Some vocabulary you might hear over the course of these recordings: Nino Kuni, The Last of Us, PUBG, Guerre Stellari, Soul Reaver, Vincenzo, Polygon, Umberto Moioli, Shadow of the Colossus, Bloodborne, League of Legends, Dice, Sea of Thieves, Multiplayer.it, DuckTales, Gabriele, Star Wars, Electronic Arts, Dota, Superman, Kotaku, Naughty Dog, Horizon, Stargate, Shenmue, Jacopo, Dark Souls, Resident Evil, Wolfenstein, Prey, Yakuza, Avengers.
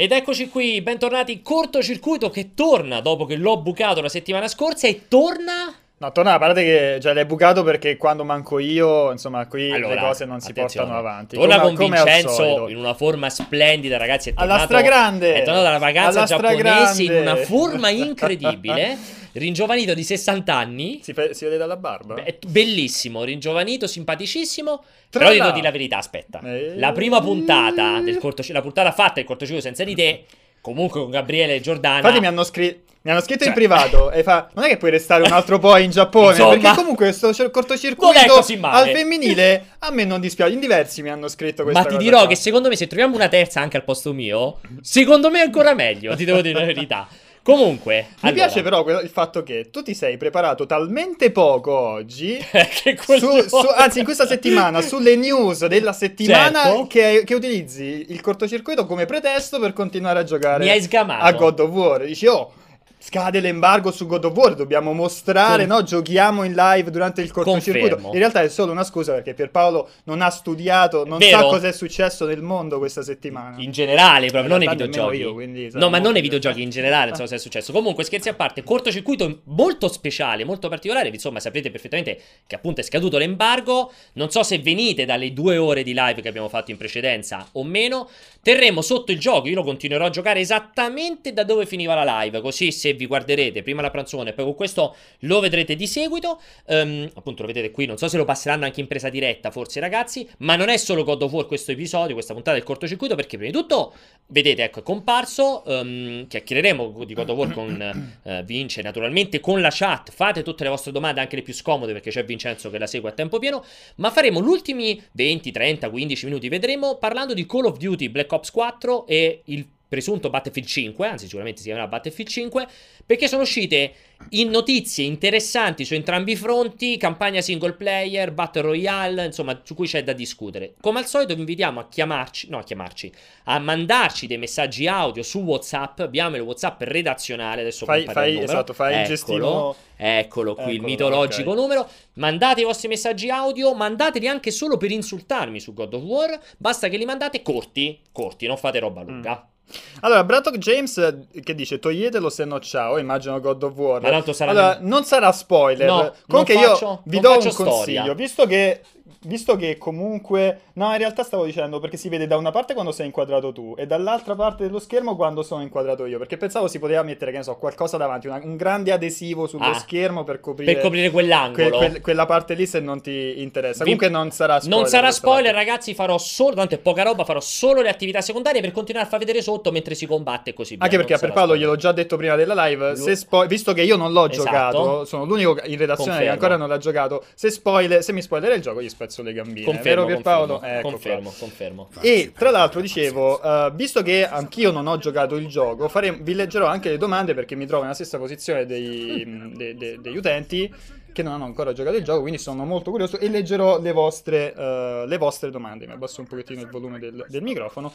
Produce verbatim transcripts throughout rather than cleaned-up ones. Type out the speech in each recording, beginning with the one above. Ed eccoci qui, bentornati, Cortocircuito che torna dopo che l'ho bucato la settimana scorsa e torna... No, torna a parte che cioè, l'hai bucato perché quando manco io, insomma, qui allora, le cose non si portano avanti. Torna come, con Vincenzo in una forma splendida, ragazzi, è tornato... Alla stragrande! È tornato alla vacanza alla giapponese in una forma incredibile, ringiovanito di sessanta anni. Si, si vede dalla barba? Be bellissimo, ringiovanito, simpaticissimo, Tra però la... devo dire la verità, aspetta. E... La prima puntata, del la puntata fatta del cortocircuito senza di te, comunque con Gabriele e Giordana... Infatti mi hanno scritto... Mi hanno scritto cioè. in privato e fa: non è che puoi restare un altro po' in Giappone? Insomma, perché comunque sto cortocircuito al femminile a me non dispiace. In diversi mi hanno scritto questa cosa. Ma ti dirò qua. che secondo me se troviamo una terza anche al posto mio, secondo me è ancora meglio, ti devo dire la verità. Comunque, mi allora. piace però il fatto che tu ti sei preparato talmente poco oggi, che su, su, anzi in questa settimana, sulle news della settimana, certo. che, che utilizzi il cortocircuito come pretesto per continuare a giocare mi hai sgamato. a God of War. Dici, oh... Scade l'embargo su God of War, dobbiamo mostrare, Con... no? Giochiamo in live durante il cortocircuito. Confermo. In realtà è solo una scusa perché Pierpaolo non ha studiato, non Vero. sa cosa è successo nel mondo questa settimana. In generale, proprio, in non nei videogiochi. Io, quindi, no, ma non nei videogiochi in generale, non so cosa è successo. Comunque, scherzi a parte, cortocircuito molto speciale, molto particolare. Insomma, sapete perfettamente che appunto è scaduto l'embargo. Non so se venite dalle due ore di live che abbiamo fatto in precedenza o meno. Terremo sotto il gioco, io lo continuerò a giocare esattamente da dove finiva la live, così se vi guarderete prima la pranzone e poi con questo lo vedrete di seguito, um, appunto lo vedete qui, non so se lo passeranno anche in presa diretta forse ragazzi, ma non è solo God of War questo episodio, questa puntata del cortocircuito, perché prima di tutto, vedete ecco è comparso, um, chiacchiereremo di God of War con uh, Vince naturalmente, con la chat, fate tutte le vostre domande anche le più scomode perché c'è Vincenzo che la segue a tempo pieno, ma faremo gli ultimi venti, trenta, quindici minuti, vedremo, parlando di Call of Duty Black Ops quattro e il presunto Battlefield cinque, anzi sicuramente si chiamerà Battlefield cinque, perché sono uscite in notizie interessanti su entrambi i fronti, campagna single player, battle royale, insomma su cui c'è da discutere. Come al solito vi invitiamo a chiamarci, no a chiamarci, a mandarci dei messaggi audio su WhatsApp, abbiamo il WhatsApp redazionale, adesso fai, fai, il esatto, fai eccolo, il gestino, eccolo qui eccolo, il mitologico okay. numero, mandate i vostri messaggi audio, mandateli anche solo per insultarmi su God of War, basta che li mandate corti, corti, non fate roba lunga. Mm. Allora, Braddock James che dice toglietelo se no ciao, immagino God of War. Ma l'altro sarà... Allora, non sarà spoiler, no, comunque non faccio, io vi do un consiglio, storia. visto che... Visto che comunque... No, in realtà stavo dicendo perché si vede da una parte quando sei inquadrato tu e dall'altra parte dello schermo quando sono inquadrato io. Perché pensavo si poteva mettere, che ne so, qualcosa davanti, una, un grande adesivo sullo ah, schermo per coprire... Per coprire quell'angolo. Que, que, quella parte lì se non ti interessa. Vi... Comunque non sarà spoiler. Non sarà spoiler, parte. ragazzi, farò solo... Tanto è poca roba, farò solo le attività secondarie per continuare a far vedere sotto mentre si combatte e così via. Anche perché a Pierpaolo gliel'ho già detto prima della live, se spo... visto che io non l'ho esatto. giocato, sono l'unico in redazione Confermo. che ancora non l'ha giocato, se, spoiler... se mi spoilerà il gioco gli spezzo le gambine, confermo, vero Pierpaolo? Confermo, eh, ecco confermo, confermo. E tra l'altro dicevo, uh, visto che anch'io non ho giocato il gioco, faremo, vi leggerò anche le domande perché mi trovo nella stessa posizione dei, de, de, degli utenti che non hanno ancora giocato il gioco, quindi sono molto curioso e leggerò le vostre, uh, le vostre domande. Mi abbasso un pochettino il volume del, del microfono.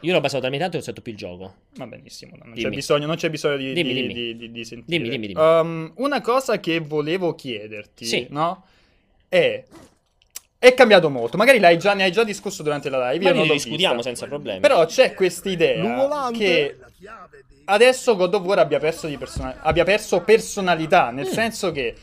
Io l'ho abbassato talmente tanto che ho sentito più il gioco. Va benissimo, non c'è bisogno, non c'è bisogno di, dimmi, di, dimmi. di, di, di sentire. Dimmi, dimmi, dimmi. Um, una cosa che volevo chiederti, sì. no? È... È cambiato molto, magari l'hai già, ne hai già discusso durante la live, ma io non lo discutiamo vista. senza problemi. Però c'è quest'idea che adesso God of War abbia perso, di personal... abbia perso personalità, nel mm. senso che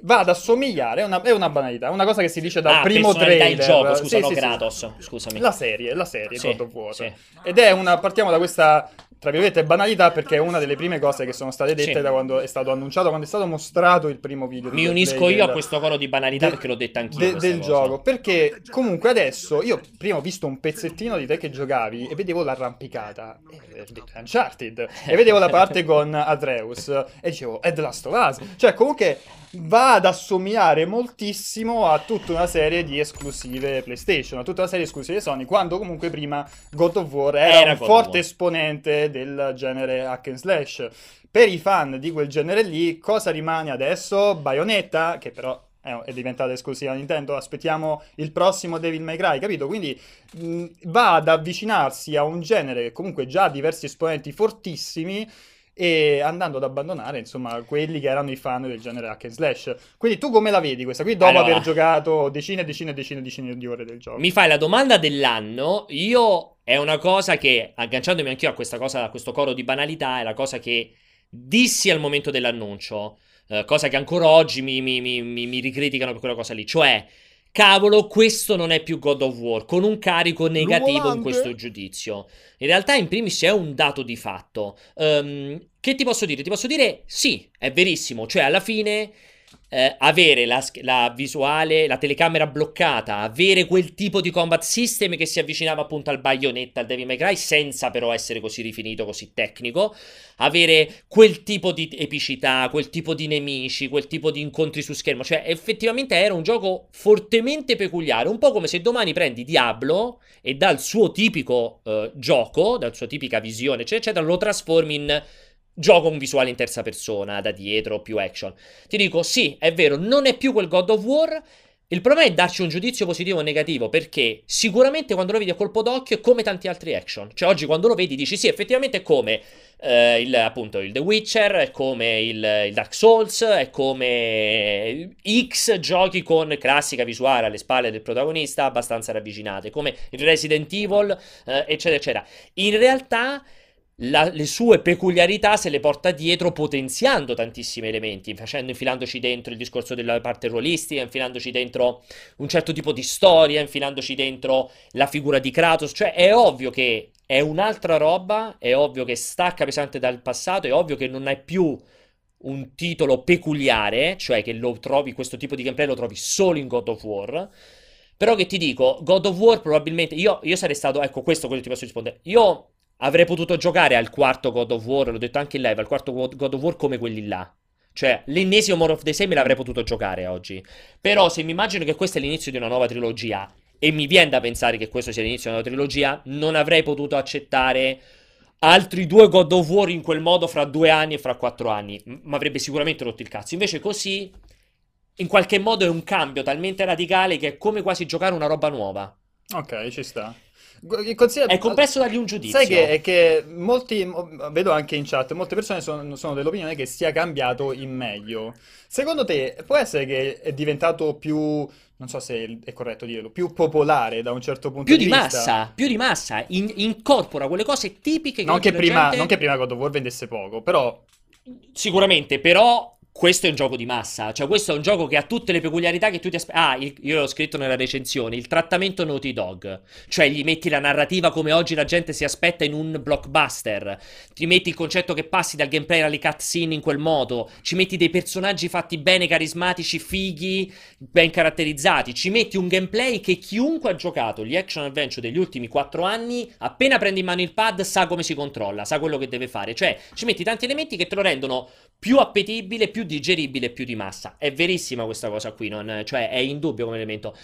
va ad assomigliare, è una, è una banalità, è una cosa che si dice dal ah, primo trailer. Il gioco, scusa, sì, no, sì, Kratos, sì. scusami. La serie, la serie, sì, God of War. Sì. Ed è una, partiamo da questa... Tra virgolette banalità perché è una delle prime cose che sono state dette sì. da quando è stato annunciato, quando è stato mostrato il primo video. Mi unisco io a questo coro di banalità de, perché l'ho detta anch'io de, del cosa. gioco, perché comunque adesso io prima ho visto un pezzettino di te che giocavi e vedevo l'arrampicata eh, di Uncharted e vedevo la parte con Atreus e dicevo è The Last of Us, cioè comunque va ad assomigliare moltissimo a tutta una serie di esclusive PlayStation, a tutta una serie di esclusive Sony, quando comunque prima God of War era, era un forte esponente del genere hack and slash. Per i fan di quel genere lì cosa rimane adesso? Bayonetta, che però è diventata esclusiva Nintendo, aspettiamo il prossimo Devil May Cry, capito? Quindi mh, va ad avvicinarsi a un genere che comunque già ha diversi esponenti fortissimi e andando ad abbandonare insomma quelli che erano i fan del genere hack and slash. Quindi tu come la vedi questa qui dopo allora, aver giocato decine e decine e decine, decine di ore del gioco? Mi fai la domanda dell'anno. Io è una cosa che, agganciandomi anch'io a questa cosa, a questo coro di banalità, è la cosa che dissi al momento dell'annuncio, eh, cosa che ancora oggi mi, mi, mi, mi ricriticano per quella cosa lì, cioè cavolo, questo non è più God of War, con un carico negativo in questo giudizio. In realtà in primis è un dato di fatto. um, Che ti posso dire? Ti posso dire sì, è verissimo, cioè alla fine eh, avere la, la visuale, la telecamera bloccata, avere quel tipo di combat system che si avvicinava appunto al Bayonetta, al Devil May Cry, senza però essere così rifinito, così tecnico, avere quel tipo di epicità, quel tipo di nemici, quel tipo di incontri su schermo, cioè effettivamente era un gioco fortemente peculiare, un po' come se domani prendi Diablo e dal suo tipico eh, gioco, dalla sua tipica visione eccetera eccetera, lo trasformi in gioco un visuale in terza persona, da dietro, più action. Ti dico, sì, è vero, non è più quel God of War. Il problema è darci un giudizio positivo o negativo, perché sicuramente quando lo vedi a colpo d'occhio è come tanti altri action. Cioè oggi quando lo vedi dici, sì, effettivamente è come eh, il, appunto il The Witcher, è come il, il Dark Souls, è come X giochi con classica visuale alle spalle del protagonista, abbastanza ravvicinate, come il Resident Evil, eh, eccetera, eccetera. In realtà La, le sue peculiarità se le porta dietro, potenziando tantissimi elementi, facendo, infilandoci dentro il discorso della parte ruolistica, infilandoci dentro un certo tipo di storia, infilandoci dentro la figura di Kratos. Cioè è ovvio che è un'altra roba, è ovvio che stacca pesante dal passato, è ovvio che non è più un titolo peculiare, cioè che lo trovi, questo tipo di gameplay lo trovi solo in God of War. Però che ti dico, God of War probabilmente io, io sarei stato, ecco questo quello ti posso rispondere, io avrei potuto giocare al quarto God of War, l'ho detto anche in live, al quarto God of War come quelli là. Cioè, l'ennesimo More of the Same l'avrei potuto giocare oggi. Però se mi immagino che questo è l'inizio di una nuova trilogia, e mi viene da pensare che questo sia l'inizio di una nuova trilogia, non avrei potuto accettare altri due God of War in quel modo fra due anni e fra quattro anni. Mi avrebbe sicuramente rotto il cazzo. Invece così, in qualche modo è un cambio talmente radicale che è come quasi giocare una roba nuova. Ok, ci sta. Consiglio, è complesso dargli un giudizio. Sai che, è che molti, vedo anche in chat, molte persone sono, sono dell'opinione che sia cambiato in meglio. Secondo te può essere che è diventato più, non so se è corretto dirlo, più popolare da un certo punto più di, di vista? Massa, più di massa, in, incorpora quelle cose tipiche che non che prima, gente... non che prima God of War vendesse poco, però sicuramente, però questo è un gioco di massa, cioè questo è un gioco che ha tutte le peculiarità che tu ti aspetti. Ah, il, io l'ho scritto nella recensione, il trattamento Naughty Dog, cioè gli metti la narrativa come oggi la gente si aspetta in un blockbuster, ti metti il concetto che passi dal gameplay alle cutscene in quel modo, ci metti dei personaggi fatti bene, carismatici, fighi, ben caratterizzati, ci metti un gameplay che chiunque ha giocato gli action adventure degli ultimi quattro anni, appena prendi in mano il pad sa come si controlla, sa quello che deve fare, cioè ci metti tanti elementi che te lo rendono più appetibile, più digeribile, più di massa. È verissima questa cosa qui, non, cioè è indubbio come elemento.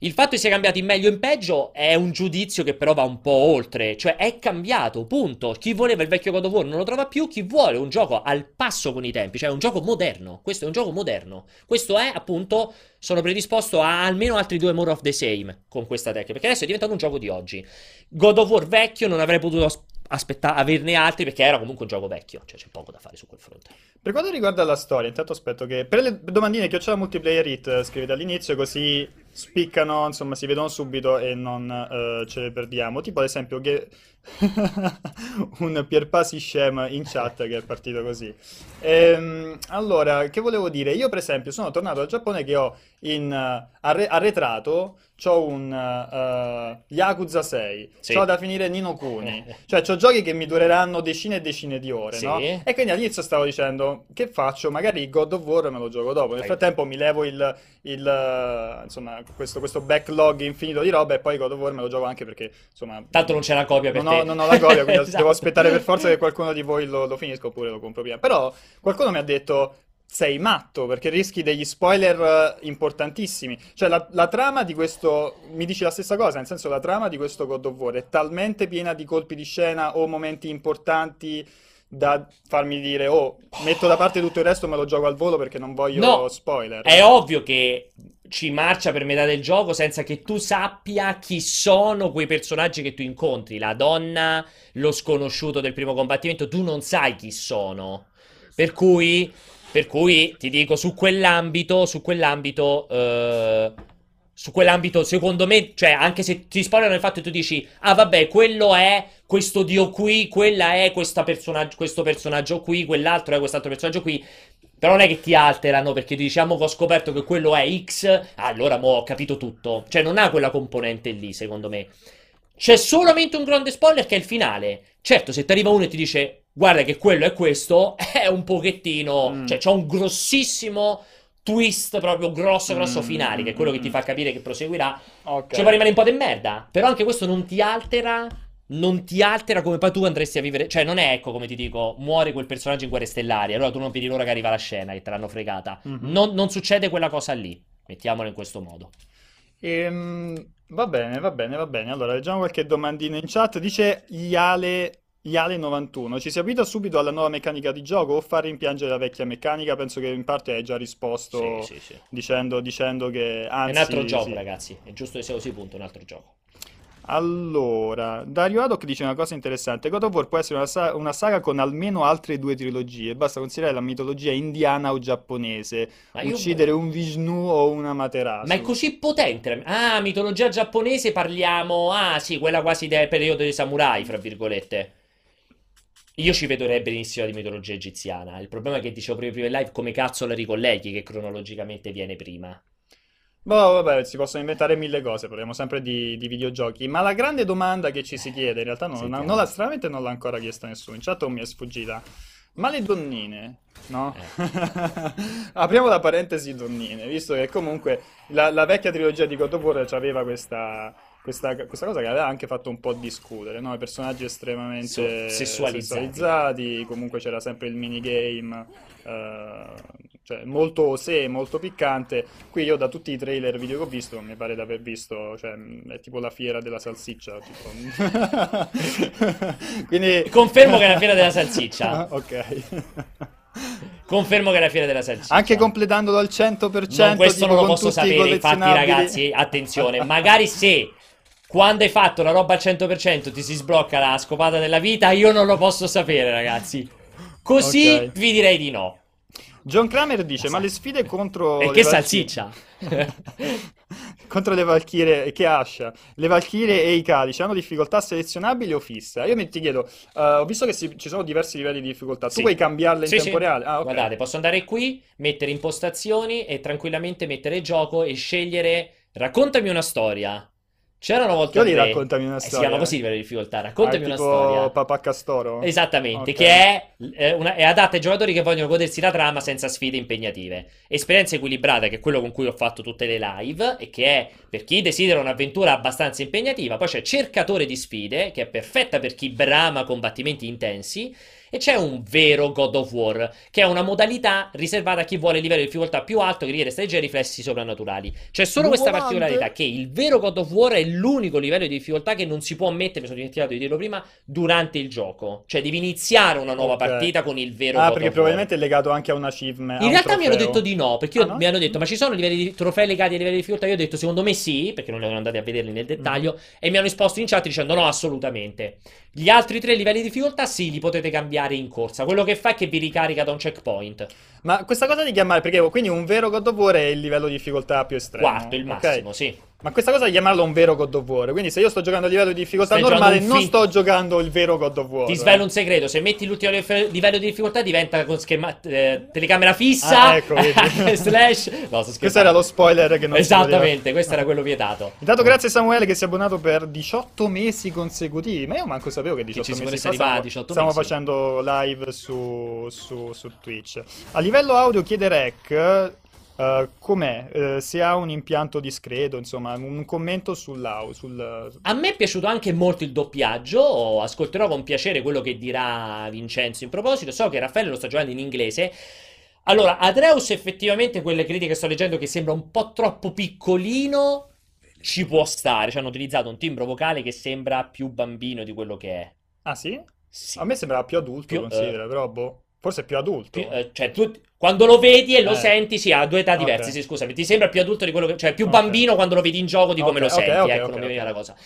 Il fatto che sia cambiato in meglio e in peggio è un giudizio che però va un po' oltre, cioè è cambiato, punto. Chi voleva il vecchio God of War non lo trova più, chi vuole un gioco al passo con i tempi, cioè un gioco moderno, questo è un gioco moderno, questo è appunto, sono predisposto a almeno altri due More of the Same con questa tecnica, perché adesso è diventato un gioco di oggi. God of War vecchio non avrei potuto aspettare averne altri, perché era comunque un gioco vecchio, cioè c'è poco da fare su quel fronte. Per quanto riguarda la storia, intanto aspetto che per le domandine che ho, c'è la Multiplayer.it, scrivete all'inizio così spiccano, insomma si vedono subito e non uh, ce le perdiamo, tipo ad esempio ge... un Pierpasi Scem in chat che è partito così. Ehm, allora, che volevo dire, io per esempio sono tornato dal Giappone che ho in uh, arre- arretrato c'ho un uh, Yakuza sei, sì. C'ho da finire Nino Kuni, cioè c'ho giochi che mi dureranno decine e decine di ore, sì. No? E quindi all'inizio stavo dicendo, che faccio? Magari God of War me lo gioco dopo, nel frattempo mi levo il, il insomma questo, questo backlog infinito di roba e poi God of War me lo gioco anche perché insomma tanto non c'è la copia per non te. Ho, non ho la copia, quindi esatto. Devo aspettare per forza che qualcuno di voi lo, lo finisca oppure lo compro prima. Però qualcuno mi ha detto, sei matto, perché rischi degli spoiler importantissimi. Cioè la, la trama di questo, mi dici la stessa cosa, nel senso la trama di questo God of War è talmente piena di colpi di scena o momenti importanti da farmi dire, oh, metto da parte tutto il resto e me lo gioco al volo perché non voglio no, spoiler. È ovvio che ci marcia per metà del gioco senza che tu sappia chi sono quei personaggi che tu incontri. La donna, lo sconosciuto del primo combattimento, tu non sai chi sono. Per cui, per cui ti dico, su quell'ambito, su quell'ambito... Eh, su quell'ambito, secondo me, cioè, anche se ti spoilerano il fatto che tu dici ah vabbè, quello è questo dio qui, quella è questa personaggio, questo personaggio qui, quell'altro è quest'altro personaggio qui, però non è che ti alterano perché ti diciamo che ho scoperto che quello è X, allora mo ho capito tutto. Cioè non ha quella componente lì, secondo me. C'è solamente un grande spoiler che è il finale. Certo, se ti arriva uno e ti dice guarda che quello è questo, è un pochettino... Mm. Cioè c'è un grossissimo... twist proprio grosso grosso mm, finale, che è quello che ti fa capire che proseguirà. Okay. Cioè può rimanere un po' di merda, però anche questo non ti altera, non ti altera come poi tu andresti a vivere. Cioè non è, ecco, come ti dico, muore quel personaggio in Guerre Stellari, allora tu non vedi l'ora che arriva la scena, che te l'hanno fregata. Mm-hmm. non, non succede quella cosa lì, mettiamolo in questo modo. Ehm, va bene, va bene, va bene. Allora leggiamo qualche domandina in chat. Dice Iale... Iale novantuno, ci si abita subito alla nuova meccanica di gioco o far rimpiangere la vecchia meccanica? Penso che in parte hai già risposto, sì, sì, sì. Dicendo, dicendo che anzi, è un altro gioco, sì. Ragazzi, è giusto che sia così, punto, un altro gioco. Allora, Dario Adoc dice una cosa interessante: God of War può essere una, sa una saga con almeno altre due trilogie. Basta considerare la mitologia indiana o giapponese. Ma uccidere io... un Vishnu o una Materasu. Ma è così potente. Ah, mitologia giapponese parliamo. Ah, sì, quella quasi del periodo dei samurai, fra virgolette. Io ci vedo benissimo di mitologia egiziana. Il problema è che dicevo prima in live, come cazzo la ricolleghi che cronologicamente viene prima? Boh, vabbè, si possono inventare mille cose, parliamo sempre di, di videogiochi. Ma la grande domanda che ci si chiede, in realtà non, non la, stranamente non l'ha ancora chiesta nessuno, in chat mi è sfuggita. Ma le donnine, no? Eh. Apriamo la parentesi donnine, visto che comunque la, la vecchia trilogia di God of War aveva questa... Questa, questa cosa che aveva anche fatto un po' discutere, no? I personaggi estremamente sessualizzati, sessualizzati comunque c'era sempre il minigame, eh, cioè molto osè, molto piccante. Qui io da tutti i trailer video che ho visto mi pare di aver visto, cioè, è tipo la fiera della salsiccia tipo. Quindi... confermo che è la fiera della salsiccia. Ok. Confermo che è la fiera della salsiccia. Anche completandolo al cento per cento. No, questo non lo posso sapere, infatti ragazzi, attenzione, magari se... quando hai fatto la roba al cento per cento ti si sblocca la scopata della vita, io non lo posso sapere, ragazzi. Così okay. Vi direi di no. John Kramer dice, ma, ma le sfide contro... E che salsiccia! Contro le Valchirie, che ascia, le Valchirie e i Calici hanno difficoltà selezionabili o fissa? Io mi ti chiedo, uh, ho visto che si, ci sono diversi livelli di difficoltà, tu sì. Puoi cambiarle in sì, tempo sì. Reale? Ah, okay. Guardate, posso andare qui, mettere impostazioni e tranquillamente mettere gioco e scegliere raccontami una storia. C'era una volta che raccontami una storia. Eh, si chiama così livello di difficoltà. Raccontami ah, una storia. Papà Castoro. Esattamente, okay. Che è, è, una, è adatta ai giocatori che vogliono godersi la trama senza sfide impegnative. Esperienza equilibrata, che è quello con cui ho fatto tutte le live, e che è per chi desidera un'avventura abbastanza impegnativa. Poi c'è Cercatore di Sfide, che è perfetta per chi brama combattimenti intensi. E c'è un vero God of War, che è una modalità riservata a chi vuole il livello di difficoltà più alto, che richiede strategie e riflessi soprannaturali. C'è solo questa particolarità, che il vero God of War è l'unico livello di difficoltà che non si può mettere, mi sono dimenticato di dirlo prima, durante il gioco. Cioè devi iniziare una nuova okay. partita con il vero ah, God of War. Ah, perché probabilmente è legato anche a un achievement. In un realtà trofeo. Mi hanno detto di no, perché io, ah, no? Mi hanno detto ma ci sono livelli di trofei legati ai livelli di difficoltà? Io ho detto secondo me sì, perché non li erano andati a vederli nel dettaglio, mm. E mi hanno risposto in chat dicendo no, assolutamente. Gli altri tre livelli di difficoltà sì, li potete cambiare in corsa. Quello che fa è che vi ricarica da un checkpoint. Ma questa cosa di chiamare, perché quindi un vero God of War è il livello di difficoltà più estremo, quarto il massimo, okay. Sì. Ma questa cosa di chiamarlo un vero God of War, quindi se io sto giocando a livello di difficoltà Stai normale non sto giocando il vero God of War. Ti svelo eh. un segreto, se metti l'ultimo livello di difficoltà diventa con schema eh, telecamera fissa, ah, ecco, slash no, sto questo era lo spoiler che non esattamente, questo era quello vietato. Intanto grazie Samuele che si è abbonato per diciotto mesi consecutivi, ma io manco sapevo che diciotto che ci mesi fa stiamo, diciotto stiamo mesi. Facendo live su, su, su Twitch. A livello audio chiede Rec... Uh, com'è? Uh, se ha un impianto discreto, insomma, un commento sull'au. Sul... A me è piaciuto anche molto il doppiaggio, ascolterò con piacere quello che dirà Vincenzo in proposito. So che Raffaele lo sta giocando in inglese. Allora, Atreus effettivamente quelle critiche che sto leggendo che sembra un po' troppo piccolino ci può stare, cioè hanno utilizzato un timbro vocale che sembra più bambino di quello che è. Ah sì? Sì. A me sembrava più adulto, più, considera, uh... però boh. Forse è più adulto. Più, eh, cioè, tu, Quando lo vedi e lo eh. senti, sì, ha due età diverse, okay. sì, scusami. Ti sembra più adulto di quello che... Cioè, più okay. bambino quando lo vedi in gioco di okay. come lo okay. senti, okay. ecco, okay. non mi viene la cosa.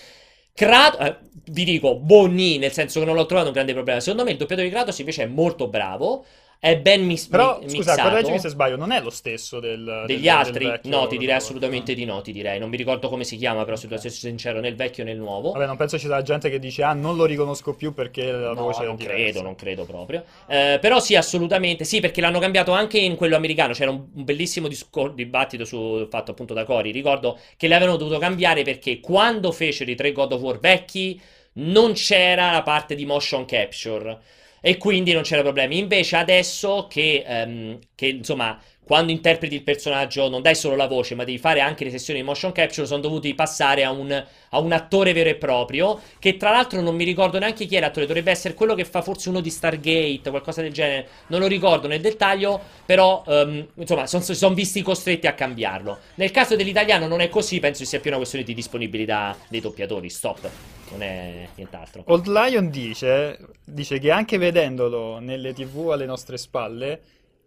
Kratos, eh, vi dico, Bonni, nel senso che non l'ho trovato un grande problema. Secondo me il doppiatore di Kratos invece è molto bravo, è ben mis- Però, mi- scusa, mixato. Correggimi se sbaglio, non è lo stesso del... Degli del, altri? Del vecchio, no, ti direi assolutamente no. di no, ti direi. Non mi ricordo come si chiama, però se devo essere sincero, nel vecchio e nel nuovo. Vabbè, non penso ci sia gente che dice, ah, non lo riconosco più perché la no, voce è non diversa. credo, non credo proprio. Eh, però sì, assolutamente, sì, perché l'hanno cambiato anche in quello americano. C'era un, un bellissimo discor- dibattito su, fatto appunto da Cori. Ricordo che l'avevano dovuto cambiare perché quando fecero i tre God of War vecchi non c'era la parte di motion capture. E quindi non c'era problemi. Invece adesso che, um, che insomma, quando interpreti il personaggio non dai solo la voce, ma devi fare anche le sessioni di motion capture, sono dovuti passare a un, a un attore vero e proprio, che tra l'altro non mi ricordo neanche chi è l'attore, dovrebbe essere quello che fa forse uno di Stargate, qualcosa del genere, non lo ricordo nel dettaglio, però um, insomma, sono son visti costretti a cambiarlo. Nel caso dell'italiano non è così, penso sia più una questione di disponibilità dei doppiatori, stop. Non è nient'altro. Old Lion dice, dice che anche vedendolo nelle tv alle nostre spalle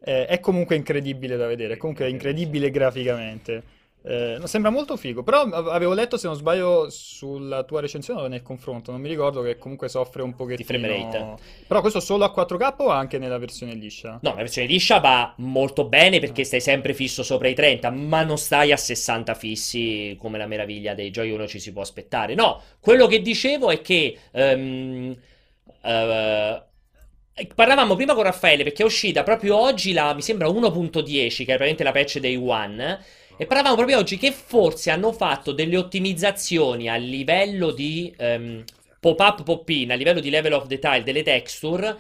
eh, è comunque incredibile da vedere, comunque è incredibile graficamente. Eh, sembra molto figo, però avevo letto, se non sbaglio, sulla tua recensione o nel confronto, non mi ricordo, che comunque soffre un pochettino di frame rate. Però questo solo a quattro K o anche nella versione liscia? No, la versione liscia va molto bene perché stai sempre fisso sopra i trenta, ma non stai a sessanta fissi come la meraviglia dei Joy uno ci si può aspettare. No, quello che dicevo è che um, uh, parlavamo prima con Raffaele perché è uscita proprio oggi la, mi sembra, uno punto dieci, che è praticamente la patch day one. E parlavamo proprio oggi che forse hanno fatto delle ottimizzazioni a livello di um, pop-up, pop-in, a livello di level of detail delle texture,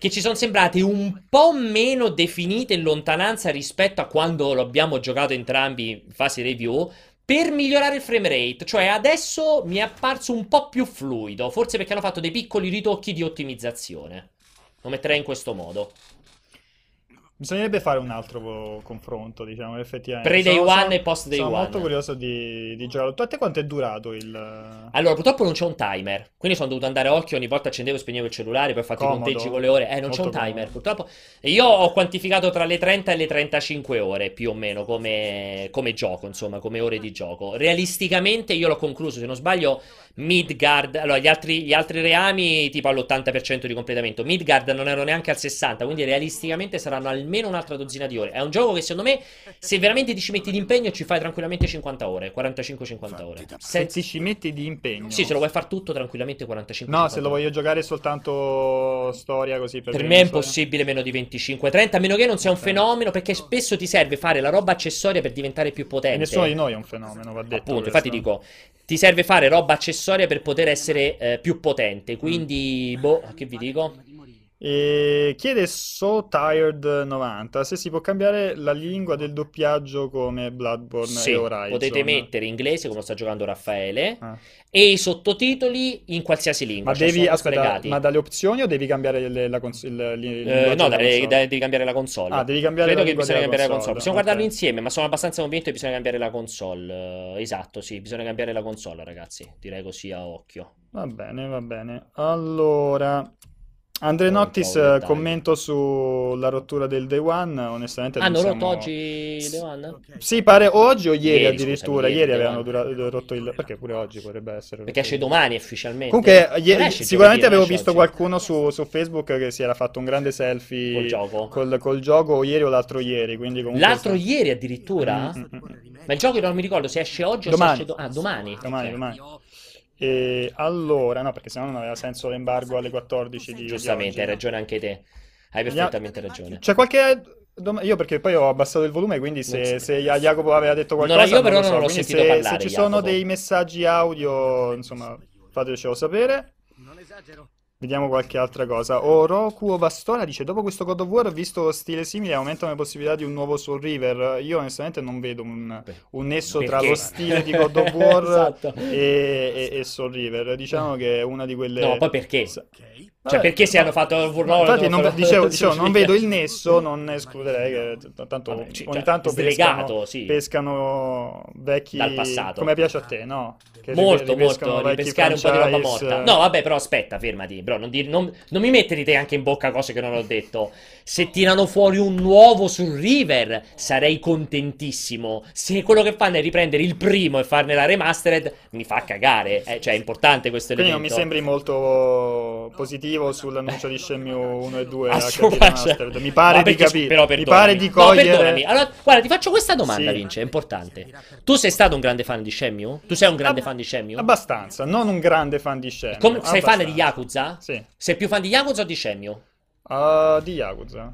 che ci sono sembrate un po' meno definite in lontananza rispetto a quando lo abbiamo giocato entrambi in fase review, per migliorare il frame rate. Cioè adesso mi è apparso un po' più fluido, forse perché hanno fatto dei piccoli ritocchi di ottimizzazione. Lo metterei in questo modo. Bisognerebbe fare un altro confronto, diciamo, effettivamente. Pre Day sono, One sono, e Post Day sono One. Sono molto curioso di, di giocarlo. A te quanto è durato il... Allora, purtroppo non c'è un timer, quindi sono dovuto andare a occhio, ogni volta accendevo e spegnevo il cellulare, poi ho fatto i conteggi con le ore. Eh, non molto c'è un timer, comodo. Purtroppo. Io ho quantificato tra le trenta e le trentacinque ore, più o meno, come, come gioco, insomma, come ore di gioco. Realisticamente io l'ho concluso, se non sbaglio, Midgard... Allora, gli altri, gli altri reami tipo all'ottanta per cento di completamento. Midgard non erano neanche al sessanta per cento, quindi realisticamente saranno almeno meno un'altra dozzina di ore. È un gioco che secondo me, se veramente ti ci metti di impegno, ci fai tranquillamente cinquanta ore, quarantacinque cinquanta ore. Se ti ci metti di impegno, sì, se lo vuoi far tutto tranquillamente quarantacinque. No, se lo voglio giocare soltanto storia così, per, per me è impossibile meno di venticinque trenta, a meno che non sia un fenomeno, perché spesso ti serve fare la roba accessoria per diventare più potente. E nessuno di noi è un fenomeno, va detto. Appunto, infatti dico, ti serve fare roba accessoria per poter essere eh, più potente, quindi mm. boh, che vi dico? E chiede So Tired novanta se si può cambiare la lingua del doppiaggio come Bloodborne sì, e Horizon. Potete mettere inglese come sta giocando Raffaele ah. e i sottotitoli in qualsiasi lingua. Ma cioè devi aspetta, ma dalle opzioni o devi cambiare le, la cons- il, il, eh, no, dare, da, devi cambiare la console. Ah, devi cambiare Credo la che bisogna cambiare console. la console. Possiamo okay. guardarlo insieme, ma sono abbastanza convinto che bisogna cambiare la console. Eh, esatto, sì, bisogna cambiare la console, ragazzi. Direi così a occhio. Va bene, va bene. Allora Andre Nottis, oh, commento sulla rottura del Day One, onestamente ah, non hanno siamo... rotto oggi Day One? Okay. Sì, pare oggi o ieri, ieri addirittura, scusami, ieri, ieri avevano dura... rotto il... perché pure oggi potrebbe essere... Perché esce domani ufficialmente. Comunque, ieri, sicuramente avevo visto oggi. qualcuno su, su Facebook che si era fatto un grande selfie col gioco, col, col gioco ieri o l'altro ieri, quindi comunque... L'altro sta... ieri addirittura? Mm-hmm. Ma il gioco non mi ricordo se esce oggi domani. o se esce... Do... Ah, domani. Domani, okay. domani. E allora, no, perché sennò non aveva senso l'embargo alle quattordici di Giustamente, di hai ragione anche te. Hai perfettamente ragione. C'è qualche dom- io perché poi ho abbassato il volume, quindi se, se Jacopo aveva detto qualcosa, no, io però non, so. non l'ho quindi sentito se, parlare. Se ci Jacopo. sono dei messaggi audio, insomma, fatecelo sapere. Non esagero. Vediamo qualche altra cosa. Oroku Ovastora dice: dopo questo God of War, visto lo stile simile, aumentano le possibilità di un nuovo Soul Reaver. Io onestamente non vedo un, un nesso Perché? tra lo stile di God of War esatto. e, e, e Soul Reaver. Diciamo che è una di quelle... No, poi perché? Okay. Cioè, vabbè, perché si no, hanno fatto il burnout? Infatti, non, farlo, dicevo, dicevo, non vedo il nesso, non escluderei che tanto, vabbè, ogni cioè, tanto pescano, sì. pescano vecchi dal passato. Come piace a te, no? Che molto, molto, ripescare un po' di roba morta. No, vabbè, però aspetta, fermati, bro, non, dir, non, non mi mettere te anche in bocca cose che non ho detto. Se tirano fuori un nuovo sul River, sarei contentissimo. Se quello che fanno è riprendere il primo e farne la remastered, mi fa cagare. Eh, cioè, è importante questo elemento. Quindi non mi sembri molto positivo sull'annuncio di Shenmue uno e due H D mi pare di capire, però mi pare di cogliere. No, allora, guarda, ti faccio questa domanda, sì. Vince, è importante. Tu sei stato un grande fan di Shenmue? Tu sei un grande Ab- fan di Shenmue? Abbastanza, non un grande fan di Shenmue. Come, sei fan di Yakuza? Sì. Sei più fan di Yakuza o di Shenmue? Uh, di Yakuza.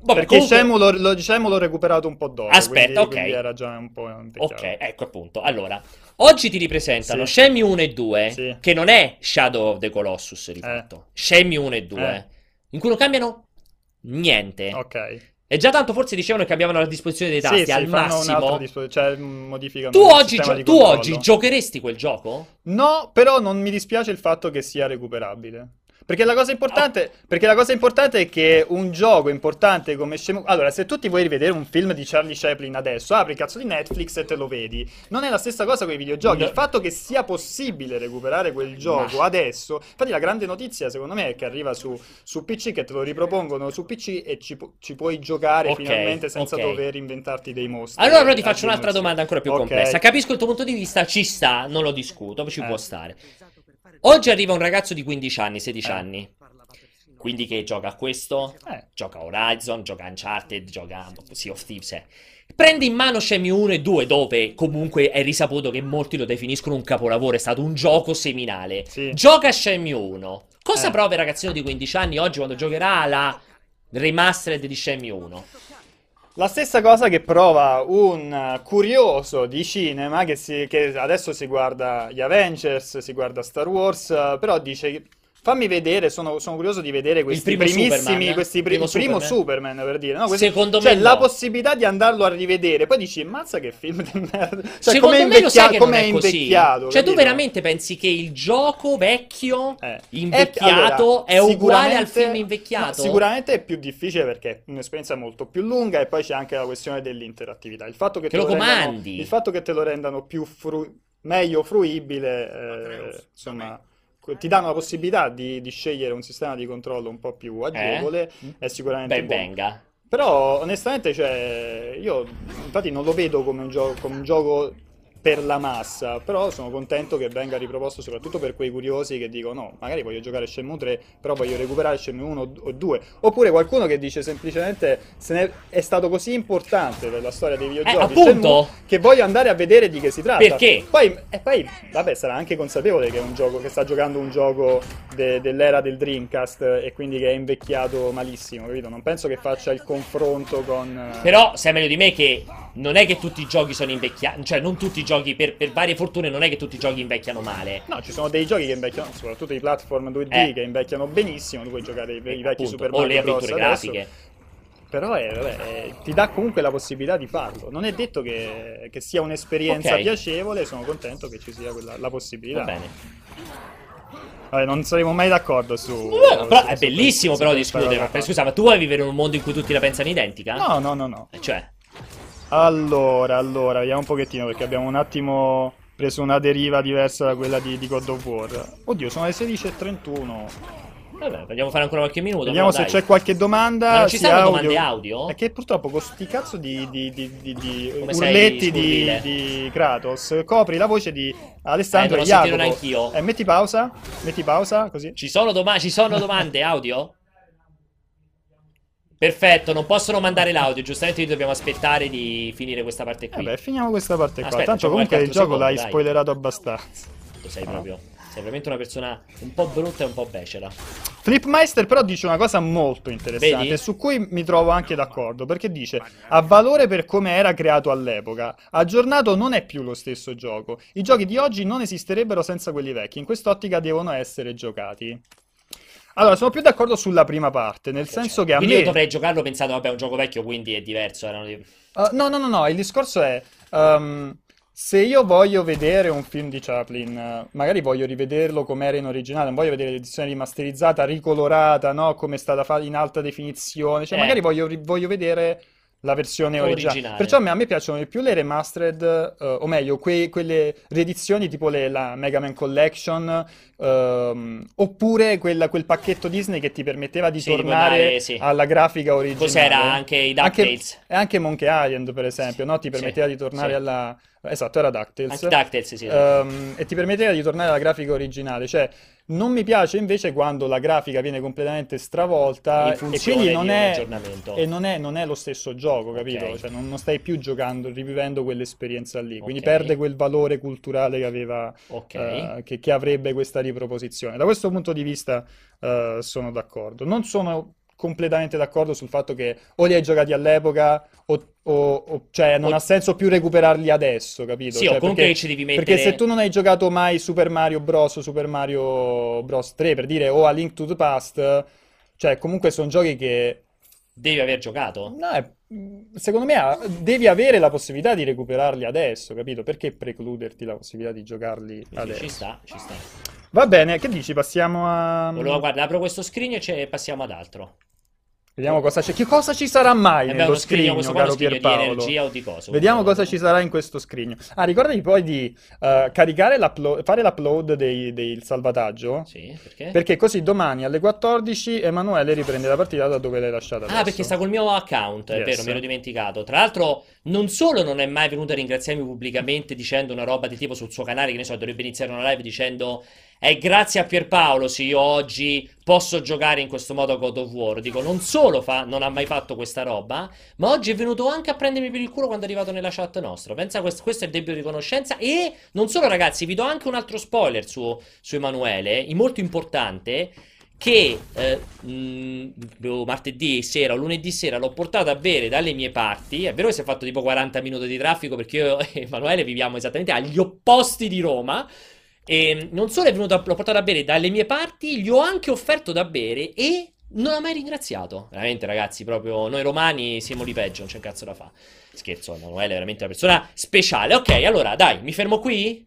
Vabbè, perché comunque... Shenmue lo, lo, Shenmue l'ho recuperato un po' dopo. Aspetta, quindi, ok. Quindi era già un po' invecchiato. Ok, ecco appunto. Allora, oggi ti ripresentano sì. Shenmue uno e due, sì. che non è Shadow of the Colossus rifatto. Eh. Shenmue uno e due, eh. in cui non cambiano niente. Ok. E già tanto forse dicevano che cambiavano la disposizione dei tasti, sì, al sì, massimo dispo- cioè modificano tu, oggi, gio- tu oggi giocheresti quel gioco? No, però non mi dispiace il fatto che sia recuperabile. Perché la cosa importante, oh. perché la cosa importante è che un gioco importante come Shenmue... Allora, se tu ti vuoi rivedere un film di Charlie Chaplin adesso, apri il cazzo di Netflix e te lo vedi. Non è la stessa cosa con i videogiochi. No. Il fatto che sia possibile recuperare quel gioco no. adesso... Infatti la grande notizia, secondo me, è che arriva su, su P C, che te lo ripropongono su P C e ci, ci puoi giocare okay. finalmente senza okay. dover inventarti dei mostri. Allora, però ti faccio un'altra domanda ancora più okay. complessa. Capisco il tuo punto di vista, ci sta, non lo discuto, ci eh. può stare. Oggi arriva un ragazzo di quindici anni, sedici eh. anni, quindi che gioca a questo, eh. gioca a Horizon, gioca a Uncharted, gioca a Sea of Thieves, eh. prende in mano Shenmue uno e due, dove comunque è risaputo che molti lo definiscono un capolavoro, è stato un gioco seminale, sì. gioca a Shenmue uno, cosa eh. prova il ragazzino di quindici anni oggi quando giocherà alla remastered di Shenmue uno? La stessa cosa che prova un curioso di cinema che, si, che adesso si guarda gli Avengers, si guarda Star Wars, però dice fammi vedere, sono, sono curioso di vedere questi primissimi, Superman, questi primi, primo, primo Superman. Superman per dire, no? Questi, secondo cioè, me la no. possibilità di andarlo a rivedere, poi dici mazza che film del merda, cioè, secondo com'è me invecchia- lo sai che non è invecchiato, così, cioè capito? Tu veramente pensi che il gioco vecchio, eh. invecchiato, è, allora, è uguale al film invecchiato? No, sicuramente è più difficile perché è un'esperienza molto più lunga e poi c'è anche la questione dell'interattività, il fatto che, che te lo, lo comandi, rendano, il fatto che te lo rendano più fru- meglio fruibile, eh, insomma... ti danno la possibilità di, di scegliere un sistema di controllo un po' più agevole, eh? È sicuramente ben buono. Venga. Però onestamente, cioè, io infatti non lo vedo come un, gio- come un gioco per la massa, però sono contento che venga riproposto soprattutto per quei curiosi che dicono no, magari voglio giocare Shenmue tre, però voglio recuperare Shenmue uno o due, oppure qualcuno che dice semplicemente se ne è stato così importante per la storia dei videogiochi, eh, Shenmue, che voglio andare a vedere di che si tratta. Perché? Poi, e poi vabbè, sarà anche consapevole che è un gioco che sta giocando un gioco de, dell'era del Dreamcast e quindi che è invecchiato malissimo, capito? Non penso che faccia il confronto con... Però sai meglio di me che non è che tutti i giochi sono invecchiati, cioè non tutti i giochi, per, per varie fortune non è che tutti i giochi invecchiano male. No, ci sono dei giochi che invecchiano, soprattutto i platform due D, eh. che invecchiano benissimo, tu puoi giocare i, eh, i vecchi appunto, Super Mario Bros. O le avventure grafiche. Però è, vabbè, ti dà comunque la possibilità di farlo. Non è detto che, che sia un'esperienza okay. piacevole, sono contento che ci sia quella, la possibilità. Va bene. Vabbè, non saremo mai d'accordo su... No, però su, è bellissimo su, però discutere. Scusa, ma tu vuoi vivere in un mondo in cui tutti la pensano identica? No, no, no, no. Cioè... Allora, allora, vediamo un pochettino perché abbiamo un attimo preso una deriva diversa da quella di, di God of War. Oddio, sono le sedici e trentuno. Vabbè, vogliamo fare ancora qualche minuto. Vediamo se dai. c'è qualche domanda. Ma non ci stanno audio... domande audio? Perché purtroppo con sti cazzo di, di, di, di, di urletti di, di Kratos copri la voce di Alessandro eh, e Jacopo. Non anch'io. Eh, metti pausa, metti pausa, così. Ci sono, doma- ci sono domande audio? Perfetto, non possono mandare l'audio, giustamente dobbiamo aspettare di finire questa parte qui. Vabbè, finiamo questa parte qua. Aspetta, tanto comunque il gioco secondo, l'hai dai. spoilerato abbastanza. Tu sei ah. proprio, sei veramente una persona un po' brutta e un po' becera. Flipmeister però dice una cosa molto interessante, vedi? Su cui mi trovo anche d'accordo, perché dice ha valore per come era creato all'epoca, aggiornato non è più lo stesso gioco, i giochi di oggi non esisterebbero senza quelli vecchi, in quest'ottica devono essere giocati. Allora, sono più d'accordo sulla prima parte, nel senso cioè, che a me... Io dovrei giocarlo pensando, vabbè, è un gioco vecchio, quindi è diverso. Erano... Uh, no, no, no, no, il discorso è... Um, Se io voglio vedere un film di Chaplin, magari voglio rivederlo com'era in originale, non voglio vedere l'edizione rimasterizzata, ricolorata, no? Come è stata fatta in alta definizione, cioè eh. magari voglio, voglio vedere la versione originale. originale. Perciò a me, a me piacciono di più le remastered, uh, o meglio, que- quelle riedizioni tipo le, la Mega Man Collection, uh, oppure quella, quel pacchetto Disney che ti permetteva di sì, tornare andare, sì. alla grafica originale. Cos'era anche i DuckTales? Anche, anche Monkey Island, per esempio, sì. no? Ti permetteva sì. di tornare sì. alla... Esatto, era DuckTales. Anche DuckTales, sì. Um, e ti permetteva di tornare alla grafica originale. Cioè, non mi piace invece quando la grafica viene completamente stravolta e quindi non è, e non, è, non è lo stesso gioco, capito? Okay. Cioè, non, non stai più giocando, rivivendo quell'esperienza lì. Quindi okay. perde quel valore culturale che aveva, okay. uh, che, che avrebbe questa riproposizione. Da questo punto di vista uh, sono d'accordo. Non sono... completamente d'accordo sul fatto che o li hai giocati all'epoca o, o, o cioè non o... ha senso più recuperarli adesso, capito? Sì, cioè, o comunque perché, ci devi mettere... Perché se tu non hai giocato mai Super Mario Bros, Super Mario Bros tre, per dire, o a Link to the Past, cioè comunque sono giochi che... Devi aver giocato? No, è... secondo me devi avere la possibilità di recuperarli adesso, capito? Perché precluderti la possibilità di giocarli sì, adesso? Ci sta, ci sta. Va bene, che dici? Passiamo a... Volevo, guarda, apro questo screen e ce... passiamo ad altro. Vediamo cosa c'è. Che cosa ci sarà mai nello scrigno, caro Pierpaolo? Di energia o di cosa? Vediamo cosa ci sarà in questo scrigno. Ah, ricordati poi di uh, caricare l'upload, fare l'upload dei, del salvataggio. Sì, perché? Perché così domani alle quattordici Emanuele riprende la partita da dove l'hai lasciata adesso. Ah, perché sta col mio account, yes. È vero, me l'ho dimenticato. Tra l'altro, non solo non è mai venuto a ringraziarmi pubblicamente dicendo una roba del tipo sul suo canale, che ne so, dovrebbe iniziare una live dicendo... è grazie a Pierpaolo se io oggi posso giocare in questo modo God of War. Dico, non solo fa, non ha mai fatto questa roba, ma oggi è venuto anche a prendermi per il culo quando è arrivato nella chat nostra. Pensa, questo, questo è il debito di riconoscenza. E non solo, ragazzi, vi do anche un altro spoiler su, su Emanuele, molto importante, che eh, mh, martedì sera o lunedì sera l'ho portato a bere dalle mie parti. È vero che si è fatto tipo quaranta minuti di traffico, perché io e Emanuele viviamo esattamente agli opposti di Roma. E non solo è venuto a, l'ho portato a bere dalle mie parti, gli ho anche offerto da bere e non l'ha mai ringraziato. Veramente, ragazzi, proprio noi romani siamo di peggio, non c'è un cazzo da fa. Scherzo, Emanuele è veramente una persona speciale. Ok, allora, dai, mi fermo qui?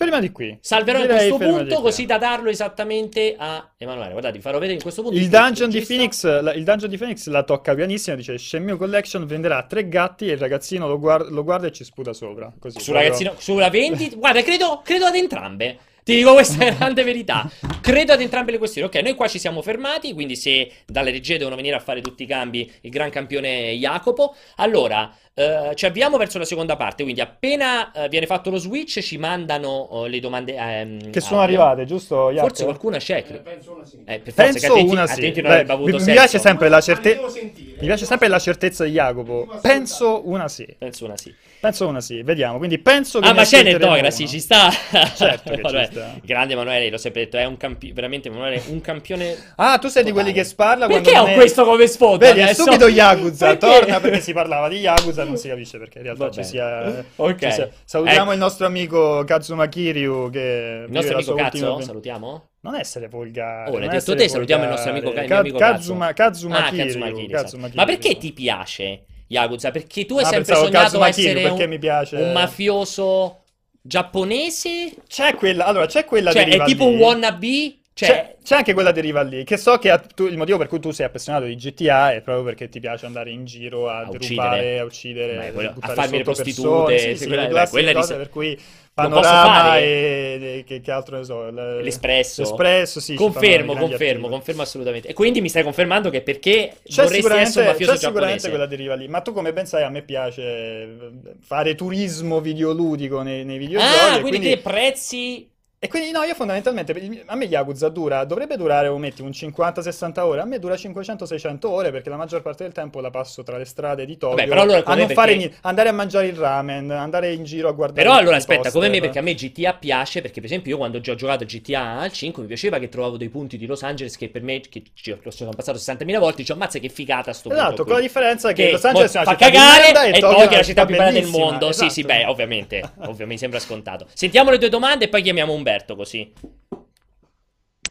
Ferma di qui. Salverò direi in questo punto così da darlo esattamente a Emanuele. Guardate, vi farò vedere in questo punto. Il, il, dungeon, di Phoenix, la, il dungeon di Phoenix la tocca pianissima, dice Shenmue Collection venderà tre gatti e il ragazzino lo, guard- lo guarda e ci sputa sopra. Così, Sul guardo... ragazzino, sulla vendita, guarda, credo, credo ad entrambe. Ti dico, questa è grande verità. Credo ad entrambe le questioni. Ok, noi qua ci siamo fermati, quindi se dalle regie devono venire a fare tutti i cambi il gran campione Jacopo. Allora, eh, ci avviamo verso la seconda parte, quindi appena eh, viene fatto lo switch ci mandano eh, le domande... Ehm, che sono ah, arrivate, giusto Jacopo? Forse qualcuna c'è. Eh, penso una sì. Eh, per forza, penso attenti, una sì. Beh, mi, mi piace sempre la certezza... Mi piace sempre la certezza di Jacopo. Penso una sì. Penso una sì. Penso una sì, vediamo. Quindi penso che... Ah, ma c'è nel Dogra, sì, ci sta. Certo che ci sta. Grande Emanuele, l'ho sempre detto, è un campione, veramente Emanuele, un campione... Ah, tu sei totale. Di quelli che sparla quando... Perché ho è... questo come sfondo? Vedi, adesso... è subito Yakuza, perché? Torna perché si parlava di Yakuza, non si capisce perché in realtà ci sia... Ok. Ci sia... Salutiamo ecco. il nostro amico Kazuma Kiryu che... Il nostro amico Kazuma, salutiamo? Non essere volgare. Oh, l'hai detto te, volgare. Salutiamo il nostro amico, Ka- il amico Kazuma, Kazuma, Kazuma, ah, Kiryu, Kazuma, Kiryu, Kazuma Kiryu. Ma perché ti piace Yakuza? Perché tu hai ah, sempre sognato essere un, mi piace... un mafioso giapponese? C'è quella, allora c'è quella cioè, deriva è tipo lì. Un wannabe? Cioè... C'è, c'è anche quella deriva lì, che so che tu, il motivo per cui tu sei appassionato di G T A è proprio perché ti piace andare in giro a, a derubare, a uccidere, quello, a farmi le prostitute, sì, sì, quella, quella, quella cosa, di... per cui... Panorama e, e che, che altro ne so, l- l'espresso, l'espresso sì, confermo, confermo, confermo assolutamente. E quindi mi stai confermando che perché c'è vorresti essere un mafioso c'è sicuramente giapponese. Quella deriva lì. Ma tu come pensai? A me piace fare turismo videoludico nei, nei videogiochi. Ah, quindi, quindi... che prezzi... E quindi no, io fondamentalmente, a me Yakuza dura, dovrebbe durare, o metti, un cinquanta sessanta ore, a me dura cinquecento seicento ore perché la maggior parte del tempo la passo tra le strade di Tokyo. Vabbè, però allora a non perché... fare niente, andare a mangiare il ramen, andare in giro a guardare... Però allora aspetta, poster. Come me, perché a me G T A piace, perché per esempio io quando già ho giocato G T A al cinque mi piaceva che trovavo dei punti di Los Angeles che per me, che ci sono passato sessantamila volte, dice ammazza che figata sto esatto, punto. Esatto, con la differenza che, che Los Angeles fa cagare e Tokyo è la città più bella del mondo. Esatto. Sì, sì, beh, ovviamente, ovviamente mi sembra scontato. Sentiamo le tue domande e poi chiamiamo Umberto. Così.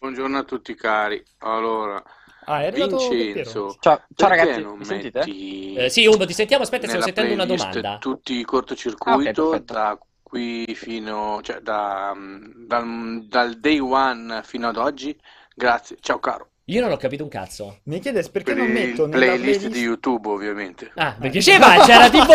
Buongiorno a tutti cari. Allora, Ah, è Vincenzo, ciao, ciao ragazzi, non mi sentite? Eh, sì, Umbo, ti sentiamo, aspetta, stiamo sentendo una domanda. Tutti i cortocircuito, ah, okay, da qui fino, cioè da, dal, dal day one fino ad oggi. Grazie, ciao caro. Io non ho capito un cazzo. Mi chiedes perché per non metto nella playlist, playlist di YouTube, ovviamente. Ah, mi piaceva, c'era tipo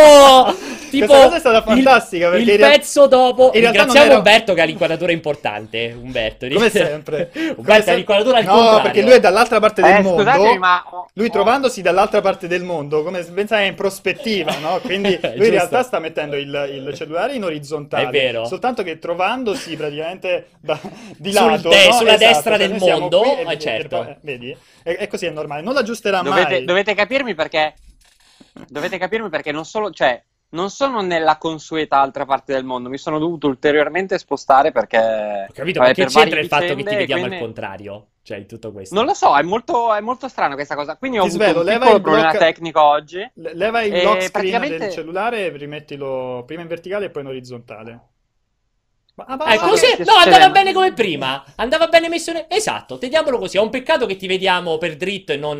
tipo questa cosa è stata fantastica, perché il pezzo dopo. In ringraziamo era... Umberto che ha l'inquadratura importante, Umberto. Come sempre. Umberto Come ha sempre... l'inquadratura al no, contrario. No, perché lui è dall'altra parte del eh, mondo. Scusate, ma... Lui trovandosi dall'altra parte del mondo, come pensare in prospettiva, no? Quindi lui in realtà sta mettendo il, il cellulare in orizzontale. È vero. Soltanto che trovandosi praticamente da, di lato, te, no? Sulla esatto, destra del mondo, qui, eh, certo. Vedi? È, è così, è normale, non l'aggiusterà dovete, mai. Dovete capirmi perché dovete capirmi perché non solo, cioè, non sono nella consueta altra parte del mondo, mi sono dovuto ulteriormente spostare perché... Ho capito, vabbè, ma che c'entra il fatto che ti vediamo quindi... al contrario? Cioè, in tutto questo. Non lo so, è molto, è molto strano questa cosa. Quindi ho ti avuto svelo, un piccolo problema block... tecnico oggi. Le, leva il lock screen praticamente... del cellulare e rimettilo prima in verticale e poi in orizzontale. Ah, va, eh, va, così, no, andava bene come prima. Andava bene messo in... Esatto, teniamolo così. È un peccato che ti vediamo per dritto e non...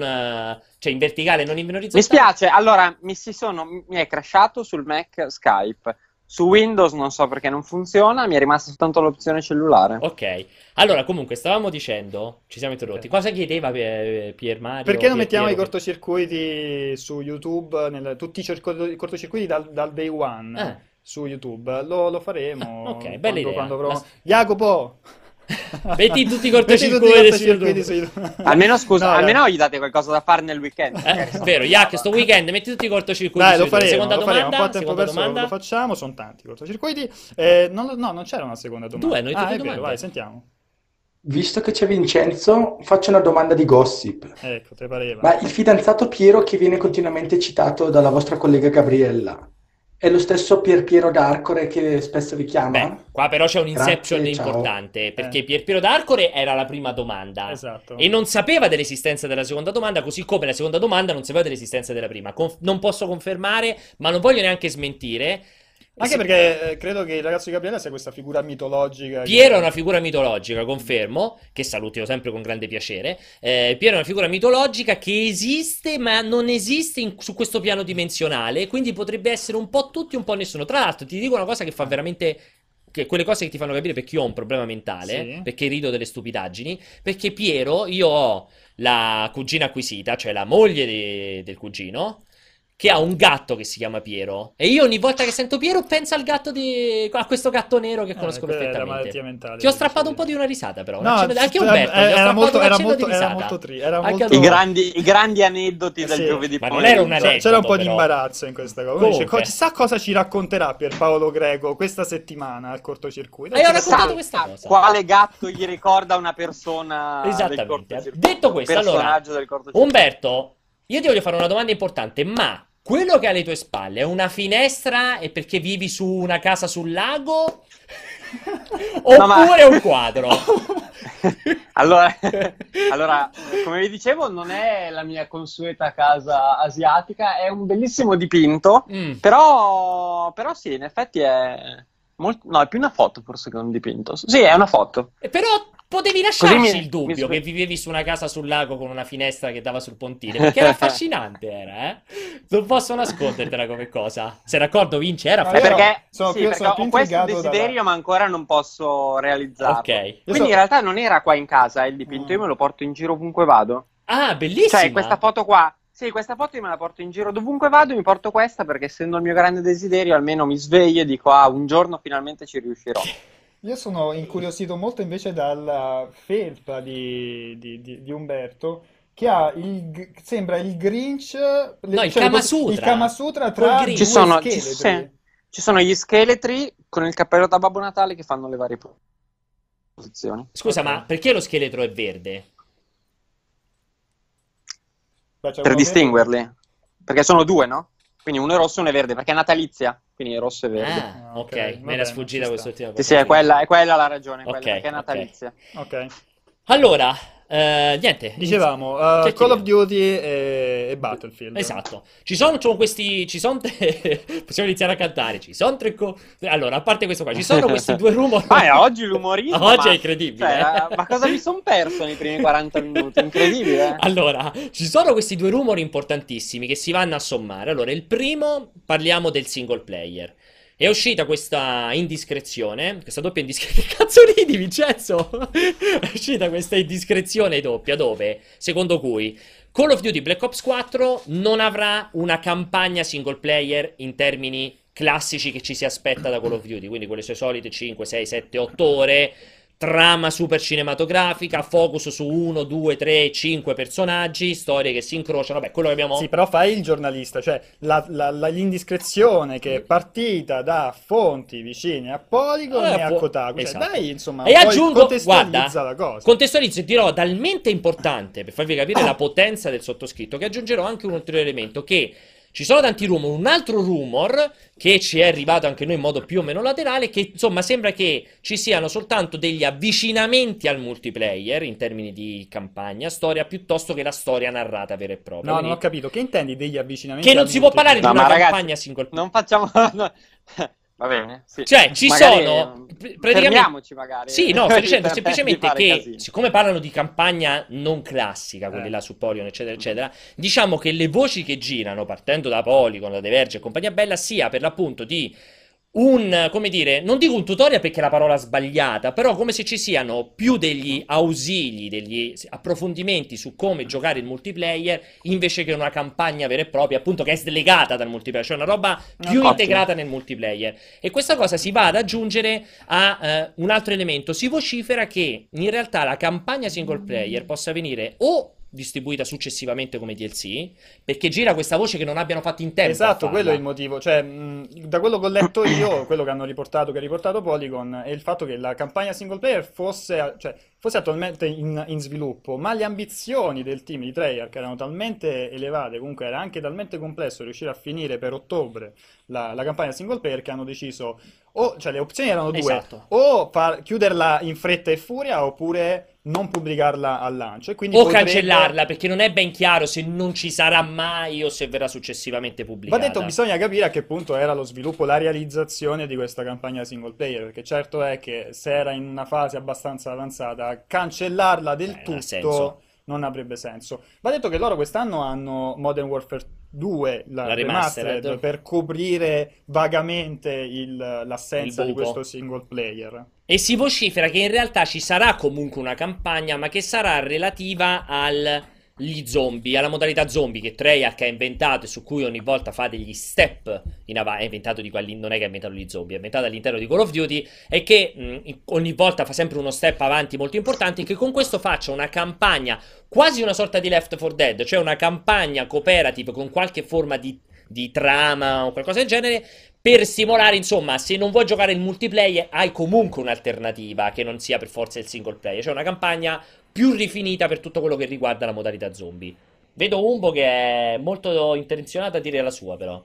Cioè, in verticale, non in orizzontale. Mi spiace, allora, mi, si sono, mi è crashato sul Mac Skype. Su Windows non so perché non funziona, mi è rimasta soltanto l'opzione cellulare. Ok, allora, comunque, stavamo dicendo... Ci siamo interrotti. Cosa chiedeva Pier, Pier Mario? Perché non Pier mettiamo Piero? I cortocircuiti su YouTube, nel, tutti i cortocircuiti dal, dal day one? Ah. Su YouTube, lo, lo faremo. Ah, ok, quando, bella idea. Quando avrò... La... Jacopo! Metti tutti i cortocircuiti su YouTube. Su YouTube. Almeno scusa, no, almeno no. Gli date qualcosa da fare nel weekend. Eh, è vero, Jacopo, sto weekend metti tutti i cortocircuiti. Dai, su lo faremo, seconda lo domanda, faremo. Un po' tempo perso lo facciamo, sono tanti i cortocircuiti. Eh, no, no, non c'era una seconda domanda. Due, noi ah, è vero, vai, sentiamo. Visto che c'è Vincenzo, faccio una domanda di gossip. Ecco, te pareva. Ma il fidanzato Piero che viene continuamente citato dalla vostra collega Gabriella è lo stesso Pier Piero d'Arcore che spesso vi chiama? Beh, qua però c'è un inception Grazie, importante, ciao. Perché eh. Pier Piero d'Arcore era la prima domanda. Esatto. E non sapeva dell'esistenza della seconda domanda, così come la seconda domanda non sapeva dell'esistenza della prima. Con- non posso confermare, ma non voglio neanche smentire. Anche perché eh, credo che il ragazzo di Gabriele sia questa figura mitologica. Piero che... è una figura mitologica, confermo, che saluto sempre con grande piacere. Eh, Piero è una figura mitologica che esiste, ma non esiste in, su questo piano dimensionale, quindi potrebbe essere un po' tutti, un po' nessuno. Tra l'altro ti dico una cosa che fa veramente... Che quelle cose che ti fanno capire perché io ho un problema mentale, sì. Perché rido delle stupidaggini, perché Piero, io ho la cugina acquisita, cioè la moglie de, del cugino... che ha un gatto che si chiama Piero, e io ogni volta che sento Piero penso al gatto di... a questo gatto nero che conosco eh, perfettamente. Mentale, ti ho strappato un po' di una risata, però no, una c- anche Umberto eh, era molto era molto era molto, tri- era molto... I, grandi, i grandi aneddoti eh, del sì. Giovedì ma poi. Non era un aneddoto, c'era un po' però. Di imbarazzo in questa cosa. Dice, co- chissà cosa ci racconterà Pierpaolo Greco questa settimana al cortocircuito. E ho raccontato sa, questa cosa. Quale gatto gli ricorda una persona del cortocircuito? Detto questo, allora Umberto, io ti voglio fare una domanda importante, ma quello che hai alle tue spalle è una finestra e perché vivi su una casa sul lago? Oppure no, ma... un quadro? allora, allora, come vi dicevo, non è la mia consueta casa asiatica, è un bellissimo dipinto, mm. però, però sì, in effetti è... Molto... No, è più una foto forse che un dipinto. Sì, è una foto. E però... Potevi lasciarci mi, il dubbio sp- che vivevi su una casa sul lago con una finestra che dava sul pontile, perché era affascinante, era, eh? Non posso nascondertela come cosa. Sei d'accordo, Vince? Era affascinante. No, perché, sono sì, più, perché sono ho questo desiderio, da... ma ancora non posso realizzarlo. Okay. Quindi sono... in realtà non era qua in casa il dipinto, io me lo porto in giro ovunque vado. Ah, bellissima! Cioè, questa foto qua. Sì, questa foto io me la porto in giro dovunque vado, mi porto questa perché essendo il mio grande desiderio, almeno mi sveglio e dico, ah, un giorno finalmente ci riuscirò. Io sono incuriosito molto invece dalla felpa di, di, di, di Umberto, che ha il, sembra il Grinch, le, no, il, cioè, Kama Sutra. il Kama Sutra tra ci sono, scheletri. Ci, sì. Ci sono gli scheletri con il cappello da Babbo Natale che fanno le varie posizioni. Scusa, okay. Ma perché lo scheletro è verde? Beh, per distinguerli, verde? Perché sono due, no? Quindi uno è rosso e uno è verde, perché è natalizia. Quindi è rosso e verde. Ah, ok, okay. Me era sfuggita quest'ultima cosa. Sì, sì, è quella, è quella la ragione, quella, okay, perché è natalizia. Ok. Allora, eh, niente. Dicevamo, uh, Call of Duty e, e e Battlefield. Esatto. Ci sono, ci sono questi. Ci sono te... Possiamo iniziare a cantare. Ci sono tre. Co... Allora, a parte questo qua, ci sono questi due rumori. Ma è oggi l'umorino. Oggi ma... è incredibile. Cioè, ma cosa mi sono perso nei primi quaranta minuti? Incredibile. Allora, ci sono questi due rumori importantissimi che si vanno a sommare. Allora, il primo, parliamo del single player. È uscita questa indiscrezione, questa doppia indiscrezione, che cazzo ridi Vincenzo? È uscita questa indiscrezione doppia dove, secondo cui, Call of Duty Black Ops quattro non avrà una campagna single player in termini classici che ci si aspetta da Call of Duty, quindi quelle sue solite cinque, sei, sette, otto ore, trama super cinematografica, focus su uno, due, tre, cinque personaggi, storie che si incrociano. Beh, quello che abbiamo... Sì, però fai il giornalista, cioè la, la, la, l'indiscrezione che è partita da fonti vicine a Polygon eh, e a po- Kotaku. Cioè, esatto. Dai, insomma, e aggiungo, contestualizza guarda, la cosa. Contestualizzo e dirò talmente importante per farvi capire la potenza del sottoscritto che aggiungerò anche un ulteriore elemento che... Ci sono tanti rumor, un altro rumor che ci è arrivato anche noi in modo più o meno laterale, che insomma sembra che ci siano soltanto degli avvicinamenti al multiplayer in termini di campagna, storia, piuttosto che la storia narrata vera e propria. No, quindi... non ho capito, che intendi degli avvicinamenti? Che non si può parlare di no, una campagna ragazzi, single player. Non facciamo... Va bene, sì. Cioè, ci magari, sono... Pr- praticamente... magari. Sì, no, sto dicendo semplicemente che, casino. Siccome parlano di campagna non classica, quelli eh. là su Polygon, eccetera, eccetera, diciamo che le voci che girano, partendo da Polygon, da Diverge e compagnia bella, sia per l'appunto di un, come dire, non dico un tutorial perché è la parola sbagliata, però come se ci siano più degli ausili, degli approfondimenti su come giocare il multiplayer invece che una campagna vera e propria, appunto, che è slegata dal multiplayer, cioè una roba più no, integrata ottimo. Nel multiplayer. E questa cosa si va ad aggiungere a eh, un altro elemento. Si vocifera che in realtà la campagna single player possa venire o distribuita successivamente come D L C, perché gira questa voce che non abbiano fatto in tempo. Esatto, quello è il motivo. Cioè, mh, da quello che ho letto io, quello che hanno riportato, che ha riportato Polygon, è il fatto che la campagna single player fosse, cioè, fosse attualmente in, in sviluppo, ma le ambizioni del team di Treyarch erano talmente elevate, comunque era anche talmente complesso riuscire a finire per ottobre la, la campagna single player, che hanno deciso, o, cioè le opzioni erano due, esatto. o par- chiuderla in fretta e furia, oppure... non pubblicarla al lancio e quindi o potrebbe... cancellarla, perché non è ben chiaro se non ci sarà mai o se verrà successivamente pubblicata. Va detto, bisogna capire a che punto era lo sviluppo, la realizzazione di questa campagna single player, perché certo è che se era in una fase abbastanza avanzata, cancellarla del Beh, tutto senso. non avrebbe senso. Va detto che loro quest'anno hanno Modern Warfare due, la, la remastered, remastered, per coprire vagamente il, l'assenza il di questo single player. E si vocifera che in realtà ci sarà comunque una campagna, ma che sarà relativa agli zombie, alla modalità zombie che Treyarch ha inventato e su cui ogni volta fa degli step in avanti. È inventato di quelli, non è che ha inventato gli zombie, è inventato all'interno di Call of Duty, e che mh, ogni volta fa sempre uno step avanti molto importante, e che con questo faccia una campagna quasi una sorta di Left four Dead, cioè una campagna cooperative con qualche forma di, di trama o qualcosa del genere, per stimolare, insomma, se non vuoi giocare il multiplayer hai comunque un'alternativa che non sia per forza il single player, cioè una campagna più rifinita per tutto quello che riguarda la modalità zombie. Vedo Umbo che è molto intenzionato a dire la sua, però.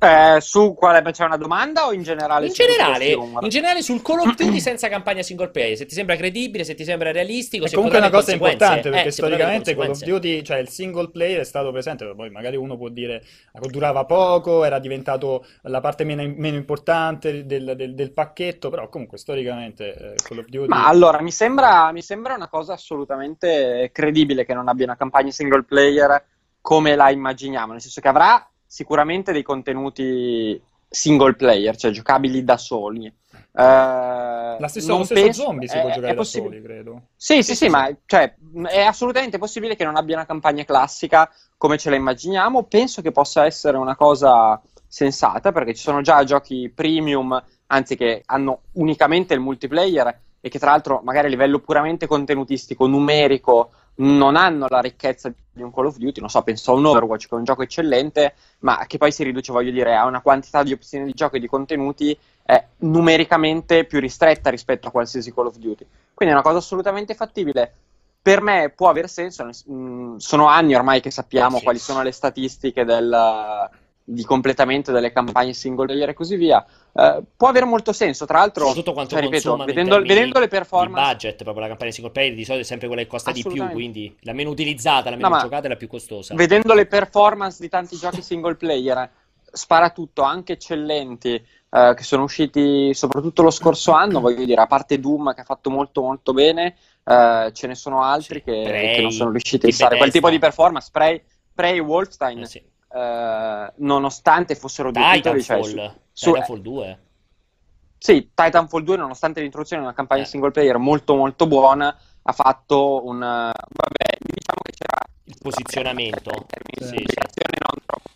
Eh, su quale c'è una domanda o in generale? In generale, in generale sul Call of Duty senza campagna single player, se ti sembra credibile, se ti sembra realistico. È comunque una cosa importante, perché eh, storicamente Call of Duty, cioè il single player è stato presente, poi magari uno può dire durava poco, era diventato la parte meno, meno importante del, del, del pacchetto, però comunque storicamente eh, Call of Duty... Ma allora mi sembra, mi sembra una cosa assolutamente credibile che non abbia una campagna single player come la immaginiamo, nel senso che avrà sicuramente dei contenuti single player, cioè giocabili da soli. Eh, la stessa, non lo stesso penso, zombie si è, può giocare da possib- soli, credo. Sì, sì, sì, sì, sì. Ma cioè, è assolutamente possibile che non abbia una campagna classica come ce la immaginiamo. Penso che possa essere una cosa sensata, perché ci sono già giochi premium, anzi che hanno unicamente il multiplayer e che tra l'altro magari a livello puramente contenutistico, numerico, non hanno la ricchezza di un Call of Duty, non so, penso a un Overwatch che è un gioco eccellente, ma che poi si riduce, voglio dire, a una quantità di opzioni di gioco e di contenuti eh, numericamente più ristretta rispetto a qualsiasi Call of Duty. Quindi è una cosa assolutamente fattibile. Per me può aver senso, mh, sono anni ormai che sappiamo sì. quali sono le statistiche del, di completamento delle campagne single player e così via, eh, può avere molto senso. Tra l'altro, cioè, ripeto, vedendo, vedendo le performance, il budget, proprio la campagna single player di solito è sempre quella che costa di più, quindi la meno utilizzata, la meno no, giocata è la più costosa. Vedendo le performance di tanti giochi single player spara tutto, anche eccellenti, eh, che sono usciti soprattutto lo scorso anno, voglio dire, a parte Doom che ha fatto molto molto bene, eh, ce ne sono altri, sì, che, Prey, che non sono riusciti a fare quel tipo di performance. Prey, Prey Wolfenstein, eh sì. Uh, nonostante fossero due titoli, cioè, su, su, Titanfall due, sì, Titanfall due, nonostante l'introduzione di una campagna eh. single player molto molto buona, ha fatto un vabbè, diciamo che c'era il posizionamento, eh, sì, sì. Non troppo.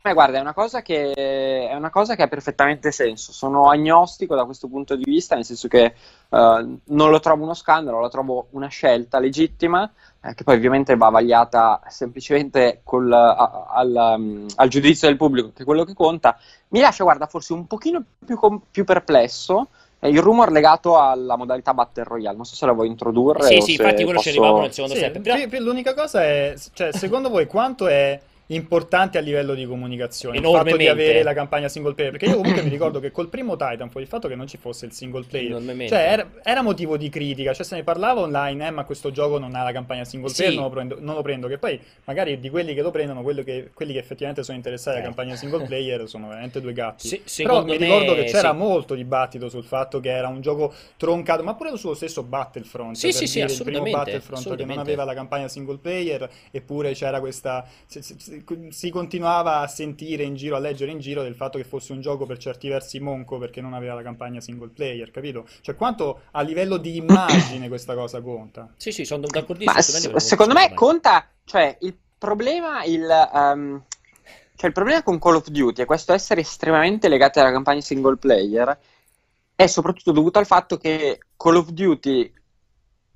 Ma guarda, è una cosa che è una cosa che ha perfettamente senso. Sono agnostico da questo punto di vista, nel senso che uh, non lo trovo uno scandalo, lo trovo una scelta legittima, eh, che poi ovviamente va vagliata semplicemente col, a, al, um, al giudizio del pubblico, che è quello che conta. Mi lascia, guarda, forse un pochino più, più perplesso eh, il rumor legato alla modalità Battle Royale. Non so se la vuoi introdurre. Sì, o sì, se infatti quello posso... ci arrivava nel secondo sì, step. Però... L'unica cosa è, cioè, secondo voi quanto è importante a livello di comunicazione il fatto di avere la campagna single player? Perché io comunque mi ricordo che col primo Titanfall il fatto che non ci fosse il single player, cioè, era, era motivo di critica, cioè se ne parlava online, eh, ma questo gioco non ha la campagna single player, sì. non, lo prendo, non lo prendo, che poi magari di quelli che lo prendono, quello che, quelli che effettivamente sono interessati alla eh. campagna single player sono veramente due gatti, sì, però mi ricordo me, che c'era sì. molto dibattito sul fatto che era un gioco troncato, ma pure sullo stesso Battlefront, sì, per sì, dire, sì, il primo Battlefront che non aveva la campagna single player, eppure c'era questa... si continuava a sentire in giro, a leggere in giro del fatto che fosse un gioco per certi versi monco perché non aveva la campagna single player, capito? Cioè quanto a livello di immagine questa cosa conta? Sì, sì, sono d'accordissimo. S- secondo me conta, cioè il problema, il, um, cioè il problema con Call of Duty è questo essere estremamente legati alla campagna single player, è soprattutto dovuto al fatto che Call of Duty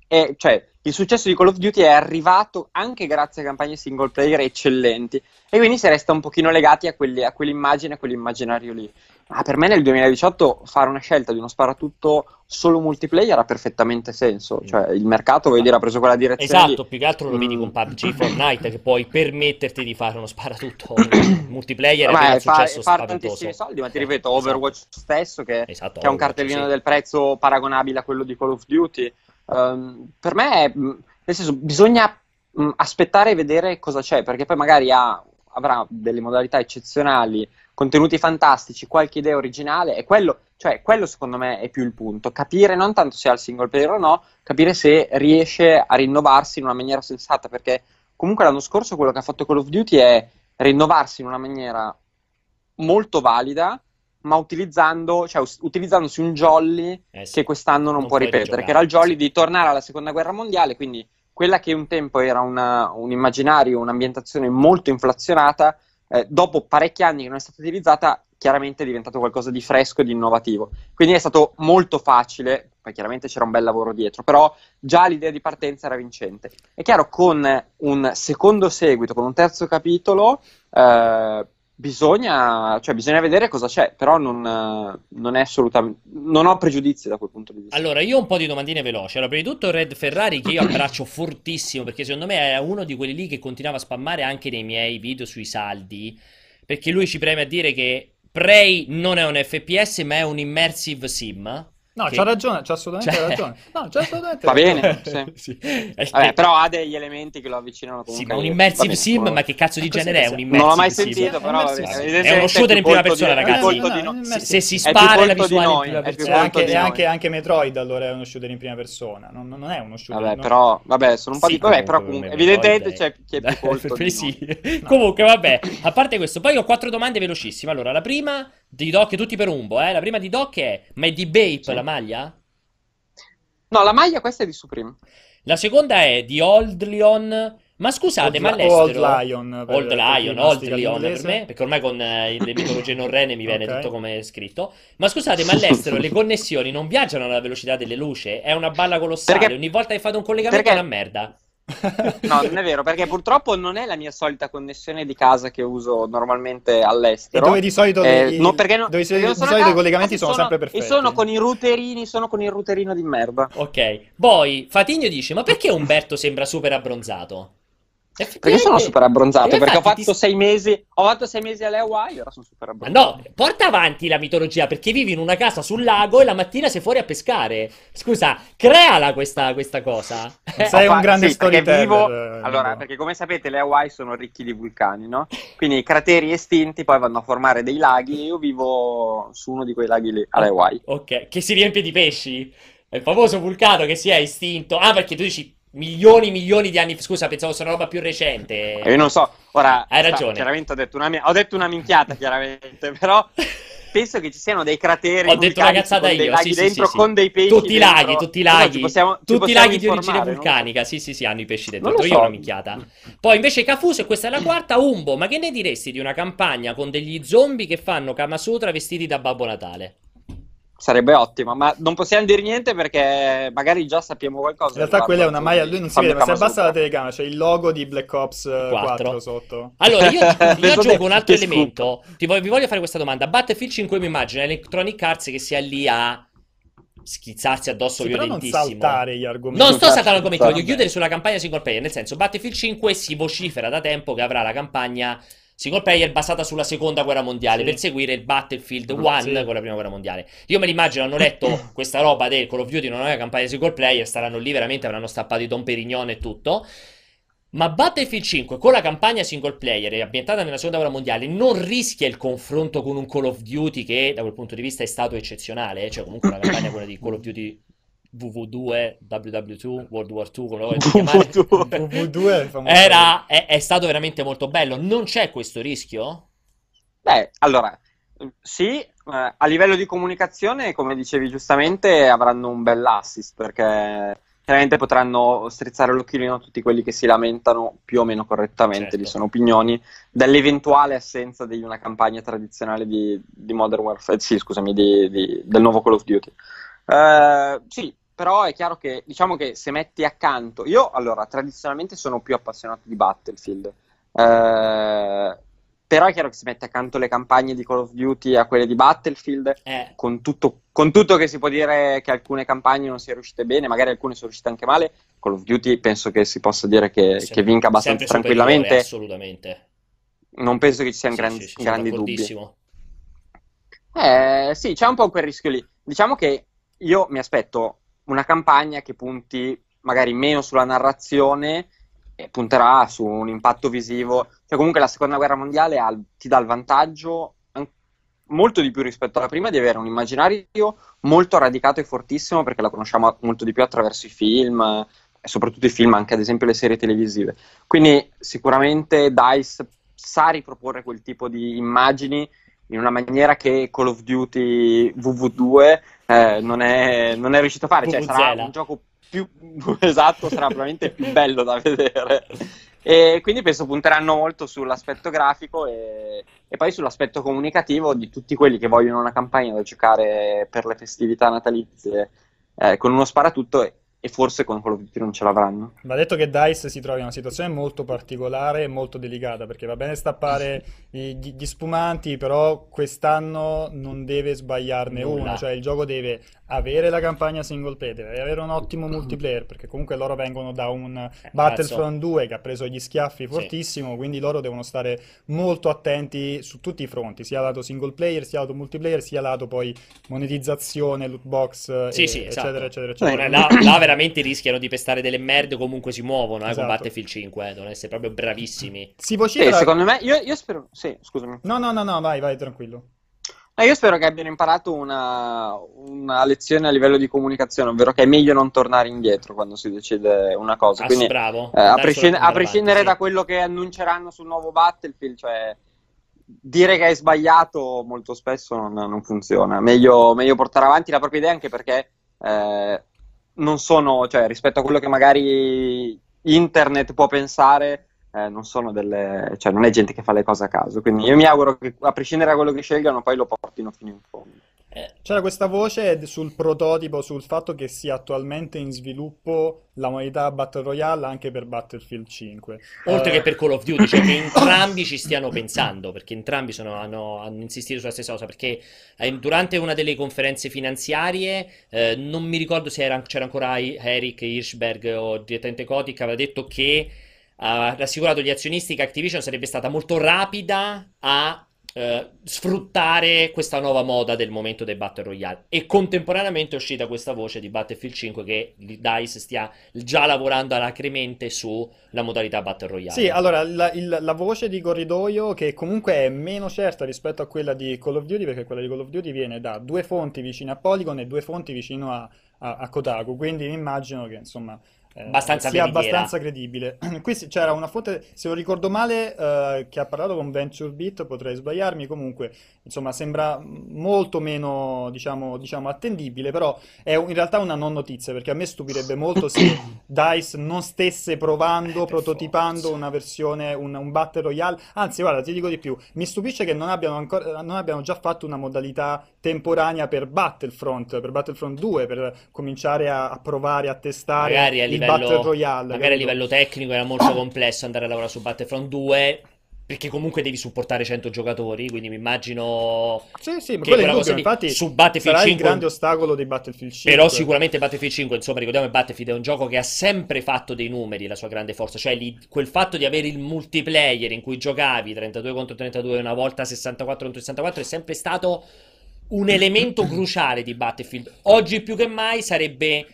è, cioè il successo di Call of Duty è arrivato anche grazie a campagne single player eccellenti, e quindi si resta un pochino legati a, quelli, a quell'immagine, a quell'immaginario lì. Ma per me nel duemiladiciotto fare una scelta di uno sparatutto solo multiplayer ha perfettamente senso, cioè il mercato, voglio dire, ha preso quella direzione. Esatto, lì. Più che altro lo vedi mm. con P U B G, Fortnite, che puoi permetterti di fare uno sparatutto multiplayer e avere un successo fa, fa tantissimi soldi, ma ti ripeto, Overwatch esatto. stesso che, esatto, che Overwatch, è un cartellino sì. del prezzo paragonabile a quello di Call of Duty. Um, per me, nel senso, bisogna mh, aspettare e vedere cosa c'è, perché poi magari ha, avrà delle modalità eccezionali, contenuti fantastici, qualche idea originale, e quello, cioè, quello secondo me è più il punto, capire non tanto se ha il single player o no, capire se riesce a rinnovarsi in una maniera sensata, perché comunque l'anno scorso quello che ha fatto Call of Duty è rinnovarsi in una maniera molto valida, ma utilizzando, cioè, utilizzandosi un jolly eh sì, che quest'anno non, non può ripetere, giocare, che era il jolly sì. di tornare alla seconda guerra mondiale, quindi quella che un tempo era una, un immaginario, un'ambientazione molto inflazionata, eh, dopo parecchi anni che non è stata utilizzata, chiaramente è diventato qualcosa di fresco e di innovativo, quindi è stato molto facile, poi chiaramente c'era un bel lavoro dietro, però già l'idea di partenza era vincente. È chiaro, con un secondo seguito, con un terzo capitolo, eh, Bisogna, cioè bisogna vedere cosa c'è, però non, non è assolutamente, non ho pregiudizi da quel punto di vista. Allora, io ho un po' di domandine veloci. Allora, prima di tutto Red Ferrari, che io abbraccio fortissimo, perché secondo me è uno di quelli lì che continuava a spammare anche nei miei video sui saldi, perché lui ci preme a dire che Prey non è un F P S ma è un immersive sim. No, che... c'ha ragione, c'ha assolutamente cioè... ragione. No, c'ha assolutamente va ragione. Bene, sì. Sì. Vabbè, però ha degli elementi che lo avvicinano comunque. Sì, ma un immersive sim, ma che cazzo di genere è un immersive sim? Non l'ho mai sentito, sim. Però è, è uno shooter in prima persona, di... ragazzi. No, no, se, se si spara è la visuale noi, in prima persona. Anche, e anche, anche Metroid allora è uno shooter in prima persona. Non, non è uno shooter. Vabbè, non... però vabbè, sono un po' sì, di vabbè, però comunque evidentemente c'è chi è più colto di noi. Comunque vabbè, a parte questo, poi ho quattro domande velocissime. Allora, la prima di Doc, tutti per Umbo, eh? La prima di Doc è, ma è di Bape sì. la maglia? No, la maglia questa è di Supreme. La seconda è di Old Lion, ma scusate, Old, ma all'estero... Old Lion. Old Lion, Old Lion per me, perché ormai con eh, le mitologie norrene mi viene okay. tutto come è scritto. Ma scusate, ma all'estero le connessioni non viaggiano alla velocità delle luci? È una balla colossale, perché... ogni volta che fate un collegamento perché... è una merda. No, non è vero, perché purtroppo non è la mia solita connessione di casa che uso normalmente all'estero. E dove di solito eh, i, no, perché no, dove perché di solito i collegamenti sono, sono sempre perfetti. E sono con i routerini, sono con il routerino di merda. Ok, poi Fatigno dice, ma perché Umberto sembra super abbronzato? Perché sono super abbronzato? Perché, perché ho fatto ti... sei mesi Ho fatto sei mesi alle Hawaii, ora sono super abbronzato. No, porta avanti la mitologia, perché vivi in una casa sul lago e la mattina sei fuori a pescare. Scusa, creala questa, questa cosa. Sei un grande sì, storyteller vivo... Allora, perché come sapete le Hawaii sono ricchi di vulcani, no? Quindi i crateri estinti poi vanno a formare dei laghi e io vivo su uno di quei laghi lì, alle Hawaii. Ok, che si riempie di pesci. È il famoso vulcano che si è estinto. Ah, perché tu dici... Milioni, milioni di anni... Scusa, pensavo fosse una roba più recente. Io non so, ora... Hai ragione. Sta, chiaramente ho detto, una, ho detto una minchiata, chiaramente, però penso che ci siano dei crateri... Ho detto una cazzata io, dei laghi sì, dentro, sì, sì. Con dei pesci tutti dentro. Tutti i laghi, tutti i laghi. Ci possiamo, tutti i laghi di origine vulcanica, no? Sì, sì, sì, hanno i pesci dentro. Ho detto so. Io una minchiata. Poi invece Cafuso, e questa è la quarta, Umbo, ma che ne diresti di una campagna con degli zombie che fanno Kamasutra vestiti da Babbo Natale? Sarebbe ottima, ma non possiamo dire niente perché magari già sappiamo qualcosa. In realtà quella è una maglia, lui non si vede, ma se abbassa la telecamera c'è il logo di Black Ops quattro sotto. Allora, io, io aggiungo un altro elemento, Ti voglio, vi voglio fare questa domanda. Battlefield cinque mi immagino Electronic Arts che sia lì a schizzarsi addosso sì, violentissimo. Non saltare gli argomenti. Non sto saltando l'argomento, voglio chiudere sulla campagna single player, nel senso Battlefield cinque si vocifera da tempo che avrà la campagna... Single player basata sulla seconda guerra mondiale sì. Per seguire il Battlefield uno sì. Con la prima guerra mondiale. Io me l'immagino, hanno letto questa roba del Call of Duty, non è una campagna single player, staranno lì veramente, avranno stappato i Don Perignon e tutto. Ma Battlefield cinque con la campagna single player ambientata nella seconda guerra mondiale non rischia il confronto con un Call of Duty che da quel punto di vista è stato eccezionale, cioè comunque la campagna quella di Call of Duty W W due, W W due, World War due, come lo voglio chiamare. W W due era, è, è stato veramente molto bello. Non c'è questo rischio? Beh, allora, sì, eh, a livello di comunicazione, come dicevi giustamente, avranno un bel assist, perché chiaramente potranno strizzare l'occhiolino a tutti quelli che si lamentano più o meno correttamente, certo. Lì sono opinioni, dell'eventuale assenza di una campagna tradizionale di, di Modern Warfare, sì, scusami, di, di, del nuovo Call of Duty. Uh, sì, però è chiaro che diciamo che se metti accanto io allora tradizionalmente sono più appassionato di Battlefield, uh, però è chiaro che se metti accanto le campagne di Call of Duty a quelle di Battlefield eh. con, tutto, con tutto che si può dire che alcune campagne non siano riuscite bene, magari alcune sono riuscite anche male, Call of Duty penso che si possa dire che, sempre, che vinca abbastanza tranquillamente, assolutamente non penso che ci siano sì, grandi, sì, grandi dubbi eh, sì, c'è un po' quel rischio lì, diciamo che io mi aspetto una campagna che punti magari meno sulla narrazione e punterà su un impatto visivo, cioè comunque la seconda guerra mondiale ha, ti dà il vantaggio molto di più rispetto alla prima di avere un immaginario molto radicato e fortissimo perché la conosciamo molto di più attraverso i film e soprattutto i film, anche ad esempio le serie televisive, quindi sicuramente Dice sa riproporre quel tipo di immagini in una maniera che Call of Duty W W due eh, non, è, non è riuscito a fare, cioè sarà un gioco più esatto, sarà probabilmente più bello da vedere e quindi penso punteranno molto sull'aspetto grafico e, e poi sull'aspetto comunicativo di tutti quelli che vogliono una campagna da giocare per le festività natalizie eh, con uno sparatutto e, e forse con Call of Duty non ce l'avranno. Va detto che Dice si trova in una situazione molto particolare e molto delicata, perché va bene stappare gli, gli spumanti, però quest'anno non deve sbagliarne Nulla. uno, cioè il gioco deve avere la campagna single player, deve avere un ottimo multiplayer, perché comunque loro vengono da un eh, Battlefront due che ha preso gli schiaffi fortissimo, sì. Quindi loro devono stare molto attenti su tutti i fronti, sia lato single player, sia lato multiplayer, sia lato poi monetizzazione, loot box, sì, e, sì, eccetera, esatto. eccetera, eccetera. La, la vera veramente rischiano di pestare delle merde, comunque si muovono eh, esatto. Con Battlefield cinque, eh, devono essere proprio bravissimi. Si vocifera... sì, secondo me, io, io spero... Sì, scusami. No, no, no, no, vai, vai, tranquillo. No, io spero che abbiano imparato una, una lezione a livello di comunicazione, ovvero che è meglio non tornare indietro quando si decide una cosa. Quindi, bravo. Eh, a, prescind- a prescindere avanti, da sì. quello che annunceranno sul nuovo Battlefield, cioè... Dire che hai sbagliato molto spesso non, non funziona. Meglio, meglio portare avanti la propria idea, anche perché... Eh, non sono, cioè rispetto a quello che magari internet può pensare, eh, non sono delle, cioè non è gente che fa le cose a caso, quindi io mi auguro che a prescindere da quello che scelgano poi lo portino fino in fondo. C'era questa voce sul prototipo, sul fatto che sia attualmente in sviluppo la modalità Battle Royale anche per Battlefield cinque. Oltre uh... che per Call of Duty, cioè che entrambi ci stiano pensando, perché entrambi sono, hanno, hanno insistito sulla stessa cosa, perché eh, durante una delle conferenze finanziarie, eh, non mi ricordo se era, c'era ancora Eric Hirschberg o direttamente Kotick, aveva detto che ha rassicurato gli azionisti che Activision sarebbe stata molto rapida a eh, sfruttare questa nuova moda del momento dei Battle Royale, e contemporaneamente è uscita questa voce di Battlefield cinque che DICE stia già lavorando alacremente sulla modalità Battle Royale. Sì, allora la, il, la voce di corridoio, che comunque è meno certa rispetto a quella di Call of Duty, perché quella di Call of Duty viene da due fonti vicino a Polygon e due fonti vicino a, a, a Kotaku, quindi immagino che insomma Eh, abbastanza sia vendiera. abbastanza credibile. Qui c'era una fonte, se non ricordo male, eh, che ha parlato con VentureBeat, potrei sbagliarmi, comunque insomma sembra molto meno diciamo, diciamo attendibile, però è in realtà una non notizia, perché a me stupirebbe molto se DICE non stesse provando, eh, prototipando forza. una versione, un, un Battle Royale. Anzi guarda, ti dico di più, mi stupisce che non abbiano, ancora, non abbiano già fatto una modalità temporanea per Battlefront, per Battlefront due, per cominciare a, a provare, a testare magari a livello, il Battle Royale. Magari capito? A livello tecnico era molto complesso andare a lavorare su Battlefront due, perché comunque devi supportare cento giocatori, quindi mi immagino... Sì, sì, ma quello è il dubbio, infatti su Battlefield sarà cinque, il grande ostacolo di Battlefield cinque. Però sicuramente Battlefield cinque, insomma, ricordiamo che Battlefield è un gioco che ha sempre fatto dei numeri, la sua grande forza, cioè li, quel fatto di avere il multiplayer in cui giocavi trentadue contro trentadue, una volta sessantaquattro contro sessantaquattro, è sempre stato un elemento cruciale di Battlefield. Oggi più che mai sarebbe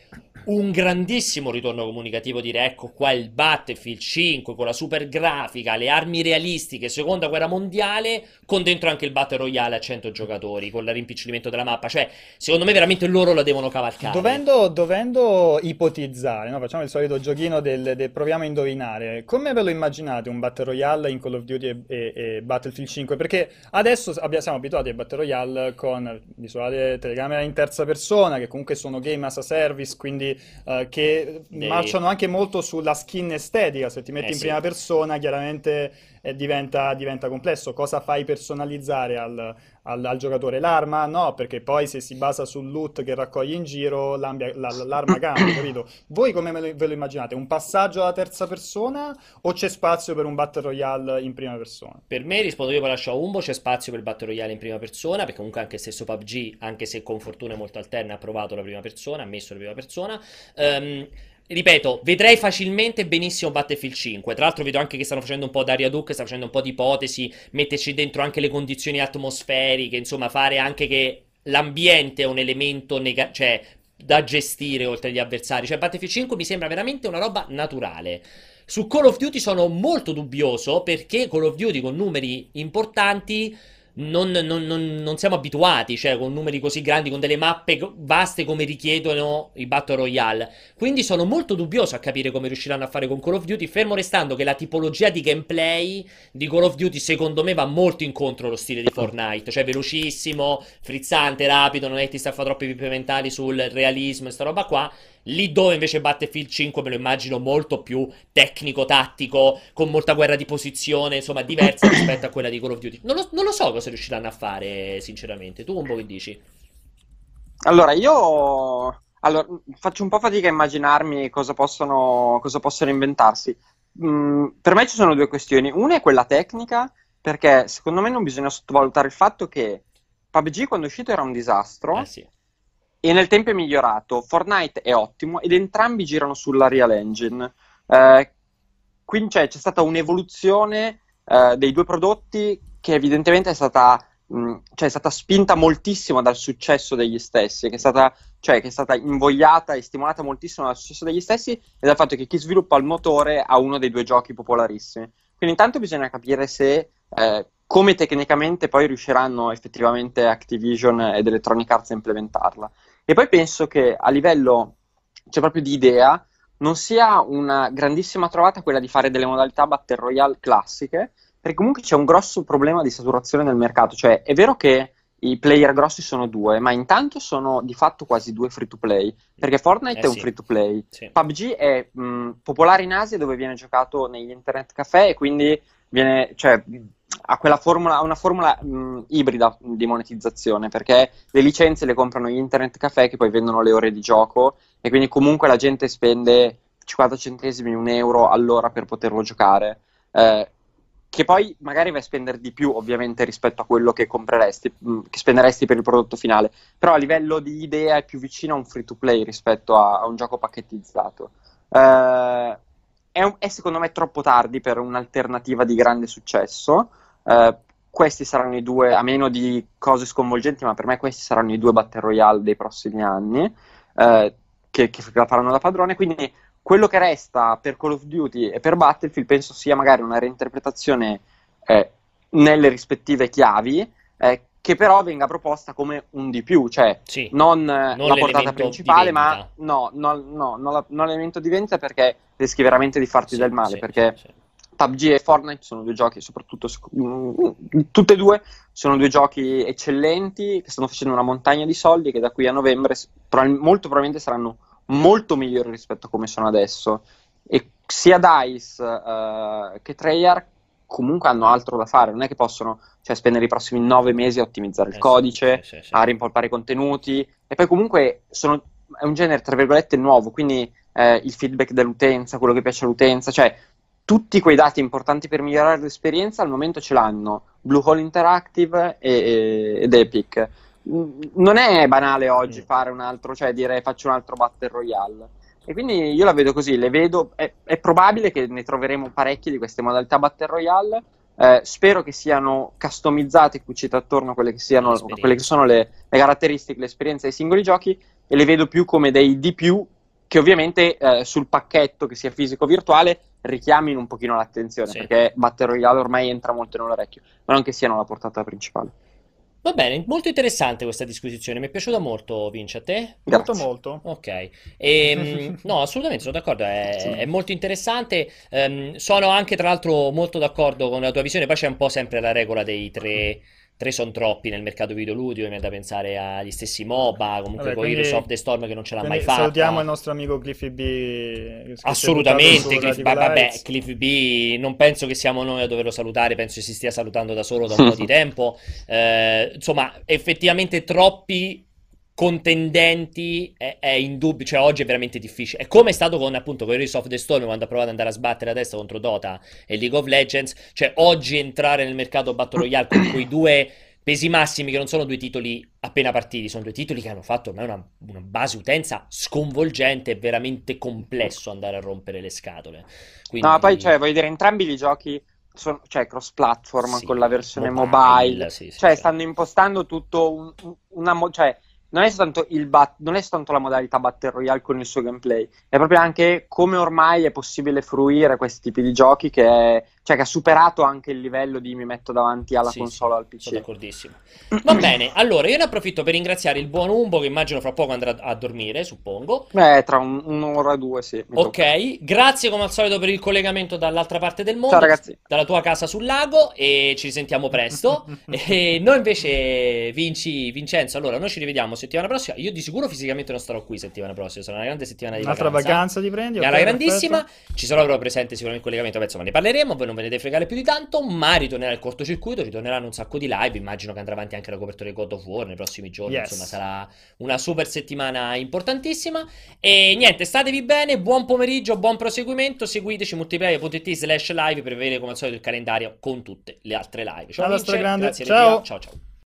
un grandissimo ritorno comunicativo dire: ecco qua il Battlefield cinque con la super grafica, le armi realistiche, seconda guerra mondiale, con dentro anche il Battle Royale a cento giocatori, con l'impiccilimento della mappa. Cioè secondo me veramente loro la devono cavalcare. Dovendo, dovendo ipotizzare, no? Facciamo il solito giochino del, del proviamo a indovinare. Come ve lo immaginate un Battle Royale in Call of Duty e, e, e Battlefield cinque? Perché adesso abbiamo, siamo abituati ai Battle Royale con visuale telecamera in terza persona, che comunque sono game as a service, quindi Uh, che Dei. marciano anche molto sulla skin estetica. Se ti metti eh, in sì. prima persona chiaramente eh, diventa, diventa complesso. Cosa fai personalizzare al, al, al giocatore? L'arma? No, perché poi se si basa sul loot che raccoglie in giro la, l'arma cambia, capito? Voi come me lo, ve lo immaginate? Un passaggio alla terza persona o c'è spazio per un Battle Royale in prima persona? Per me, rispondo io, poi lascio a Umbo, c'è spazio per il Battle Royale in prima persona, perché comunque anche stesso P U B G, anche se con fortune molto alterne, ha provato la prima persona, ha messo la prima persona. Um, ripeto, vedrei facilmente benissimo Battlefield cinque. Tra l'altro vedo anche che stanno facendo un po' Daria Duke, sta facendo un po' di ipotesi, metterci dentro anche le condizioni atmosferiche, insomma fare anche che l'ambiente è un elemento nega- cioè, da gestire oltre agli avversari. Cioè Battlefield cinque mi sembra veramente una roba naturale. Su Call of Duty sono molto dubbioso, perché Call of Duty con numeri importanti Non, non, non, non siamo abituati, cioè con numeri così grandi, con delle mappe vaste come richiedono i Battle Royale. Quindi sono molto dubbioso a capire come riusciranno a fare con Call of Duty, fermo restando che la tipologia di gameplay di Call of Duty secondo me va molto incontro allo stile di Fortnite, cioè velocissimo, frizzante, rapido, non è che ti sta a fare troppi pipi mentali sul realismo e sta roba qua. Lì dove invece Battlefield cinque me lo immagino molto più tecnico-tattico, con molta guerra di posizione, insomma diversa rispetto a quella di Call of Duty. Non lo, non lo so cosa riusciranno a fare sinceramente. Tu un po' che dici? Allora io allora, faccio un po' fatica a immaginarmi cosa possono, cosa possono inventarsi. Mm, per me ci sono due questioni. Una è quella tecnica, perché secondo me non bisogna sottovalutare il fatto che P U B G quando è uscito era un disastro. Eh sì. E nel tempo è migliorato. Fortnite è ottimo ed entrambi girano sulla Real Engine. Eh, quindi c'è, c'è stata un'evoluzione eh, dei due prodotti che evidentemente è stata, mh, cioè è stata spinta moltissimo dal successo degli stessi, che è stata, cioè, che è stata invogliata e stimolata moltissimo dal successo degli stessi e dal fatto che chi sviluppa il motore ha uno dei due giochi popolarissimi. Quindi intanto bisogna capire se... Eh, come tecnicamente poi riusciranno effettivamente Activision ed Electronic Arts a implementarla. E poi penso che a livello, cioè proprio di idea, non sia una grandissima trovata quella di fare delle modalità Battle Royale classiche, perché comunque c'è un grosso problema di saturazione nel mercato. Cioè è vero che i player grossi sono due, ma intanto sono di fatto quasi due free to play, perché Fortnite eh, è un sì. free to play. Sì. P U B G è mh, popolare in Asia, dove viene giocato negli internet caffè, e quindi viene... Cioè, ha quella formula, una formula mh, ibrida di monetizzazione, perché le licenze le comprano gli internet caffè che poi vendono le ore di gioco, e quindi comunque la gente spende cinquanta centesimi, un euro all'ora per poterlo giocare, eh, che poi magari vai a spendere di più ovviamente rispetto a quello che compreresti, mh, che spenderesti per il prodotto finale, però a livello di idea è più vicino a un free to play rispetto a, a un gioco pacchettizzato. Eh, è, un, è secondo me troppo tardi per un'alternativa di grande successo. Uh, questi saranno i due, a meno di cose sconvolgenti, ma per me questi saranno i due battle royale dei prossimi anni, uh, che, che la faranno da padrone. Quindi quello che resta per Call of Duty e per Battlefield penso sia magari una reinterpretazione eh, nelle rispettive chiavi, eh, che però venga proposta come un di più, cioè sì, non, non la portata principale, ma no, no, no, non, la, non l'elemento di vendita, perché rischi veramente di farti sì, del male, sì, perché sì, sì. P U B G e Fortnite sono due giochi, soprattutto tutte e due, sono due giochi eccellenti che stanno facendo una montagna di soldi, che da qui a novembre molto probabilmente saranno molto migliori rispetto a come sono adesso, e sia Dice uh, che Treyarch comunque hanno altro da fare, non è che possono cioè, spendere i prossimi nove mesi a ottimizzare eh, il codice, sì, sì, sì. a rimpolpare i contenuti, e poi comunque sono, è un genere tra virgolette nuovo, quindi eh, il feedback dell'utenza, quello che piace all'utenza, cioè tutti quei dati importanti per migliorare l'esperienza al momento ce l'hanno Blue Hole Interactive e, e, ed Epic. Non è banale oggi mm. fare un altro, cioè dire faccio un altro Battle Royale, e quindi io la vedo così, le vedo, è, è probabile che ne troveremo parecchie di queste modalità Battle Royale, eh, spero che siano customizzate, cucite attorno a quelle che, siano, quelle che sono le, le caratteristiche, l'esperienza dei singoli giochi, e le vedo più come dei di più che ovviamente eh, sul pacchetto, che sia fisico o virtuale, richiamino un pochino l'attenzione, sì. perché Battle Royale ormai entra molto nell'orecchio, ma non che siano la portata principale. Va bene, molto interessante questa disquisizione, mi è piaciuta molto, Vince, a te? Grazie. Molto molto. Ok, e, no, assolutamente sono d'accordo, è, sì. è molto interessante, um, sono anche tra l'altro molto d'accordo con la tua visione, poi c'è un po' sempre la regola dei tre, tre sono troppi nel mercato videoludico, mi è da pensare agli stessi MOBA, comunque con Heroes of the Storm che non ce l'ha mai fatta. Salutiamo il nostro amico Cliffy B. Assolutamente, Cliff, vabbè, Cliffy B non penso che siamo noi a doverlo salutare, penso che si stia salutando da solo da un po' di tempo, eh, insomma effettivamente troppi contendenti è, è in dubbio, cioè oggi è veramente difficile, è come è stato con appunto con Heroes of the Storm quando ha provato ad andare a sbattere la testa contro Dota e League of Legends, cioè oggi entrare nel mercato Battle Royale con quei due pesi massimi che non sono due titoli appena partiti, sono due titoli che hanno fatto ormai una, una base utenza sconvolgente, è veramente complesso andare a rompere le scatole. Quindi... No, poi cioè voglio dire, entrambi i giochi sono, cioè cross platform sì, con la versione mobile, mobile sì, sì, cioè sì. stanno impostando tutto un, una mo- cioè Non è, soltanto il bat- non è soltanto la modalità Battle Royale con il suo gameplay, è proprio anche come ormai è possibile fruire questi tipi di giochi, che, è, cioè, che ha superato anche il livello di mi metto davanti alla sì, console sì, al P C. Sono d'accordissimo. Va bene, allora io ne approfitto per ringraziare il buon Umbo, che immagino fra poco andrà a dormire, suppongo. Eh, tra un, un'ora o due, sì. Ok, tocca. Grazie come al solito per il collegamento dall'altra parte del mondo. Ciao ragazzi. Dalla tua casa sul lago, e ci risentiamo presto. E noi invece, Vinci, Vincenzo, allora noi ci rivediamo settimana prossima. Io di sicuro fisicamente non starò qui settimana prossima, sarà una grande settimana di vacanza, un'altra vacanza ti prendi, e alla grandissima perfetto. Ci sarò però presente sicuramente in collegamento. Beh, insomma ne parleremo, voi non ve ne deve fregare più di tanto, ma ritornerà il cortocircuito, ritorneranno un sacco di live, immagino che andrà avanti anche la copertura di God of War nei prossimi giorni, yes. insomma sarà una super settimana importantissima, e niente, statevi bene, buon pomeriggio, buon proseguimento, seguiteci multiplayer punto it slash live per vedere come al solito il calendario con tutte le altre live. Ciao Vince, grande. Grazie, ciao ciao ciao.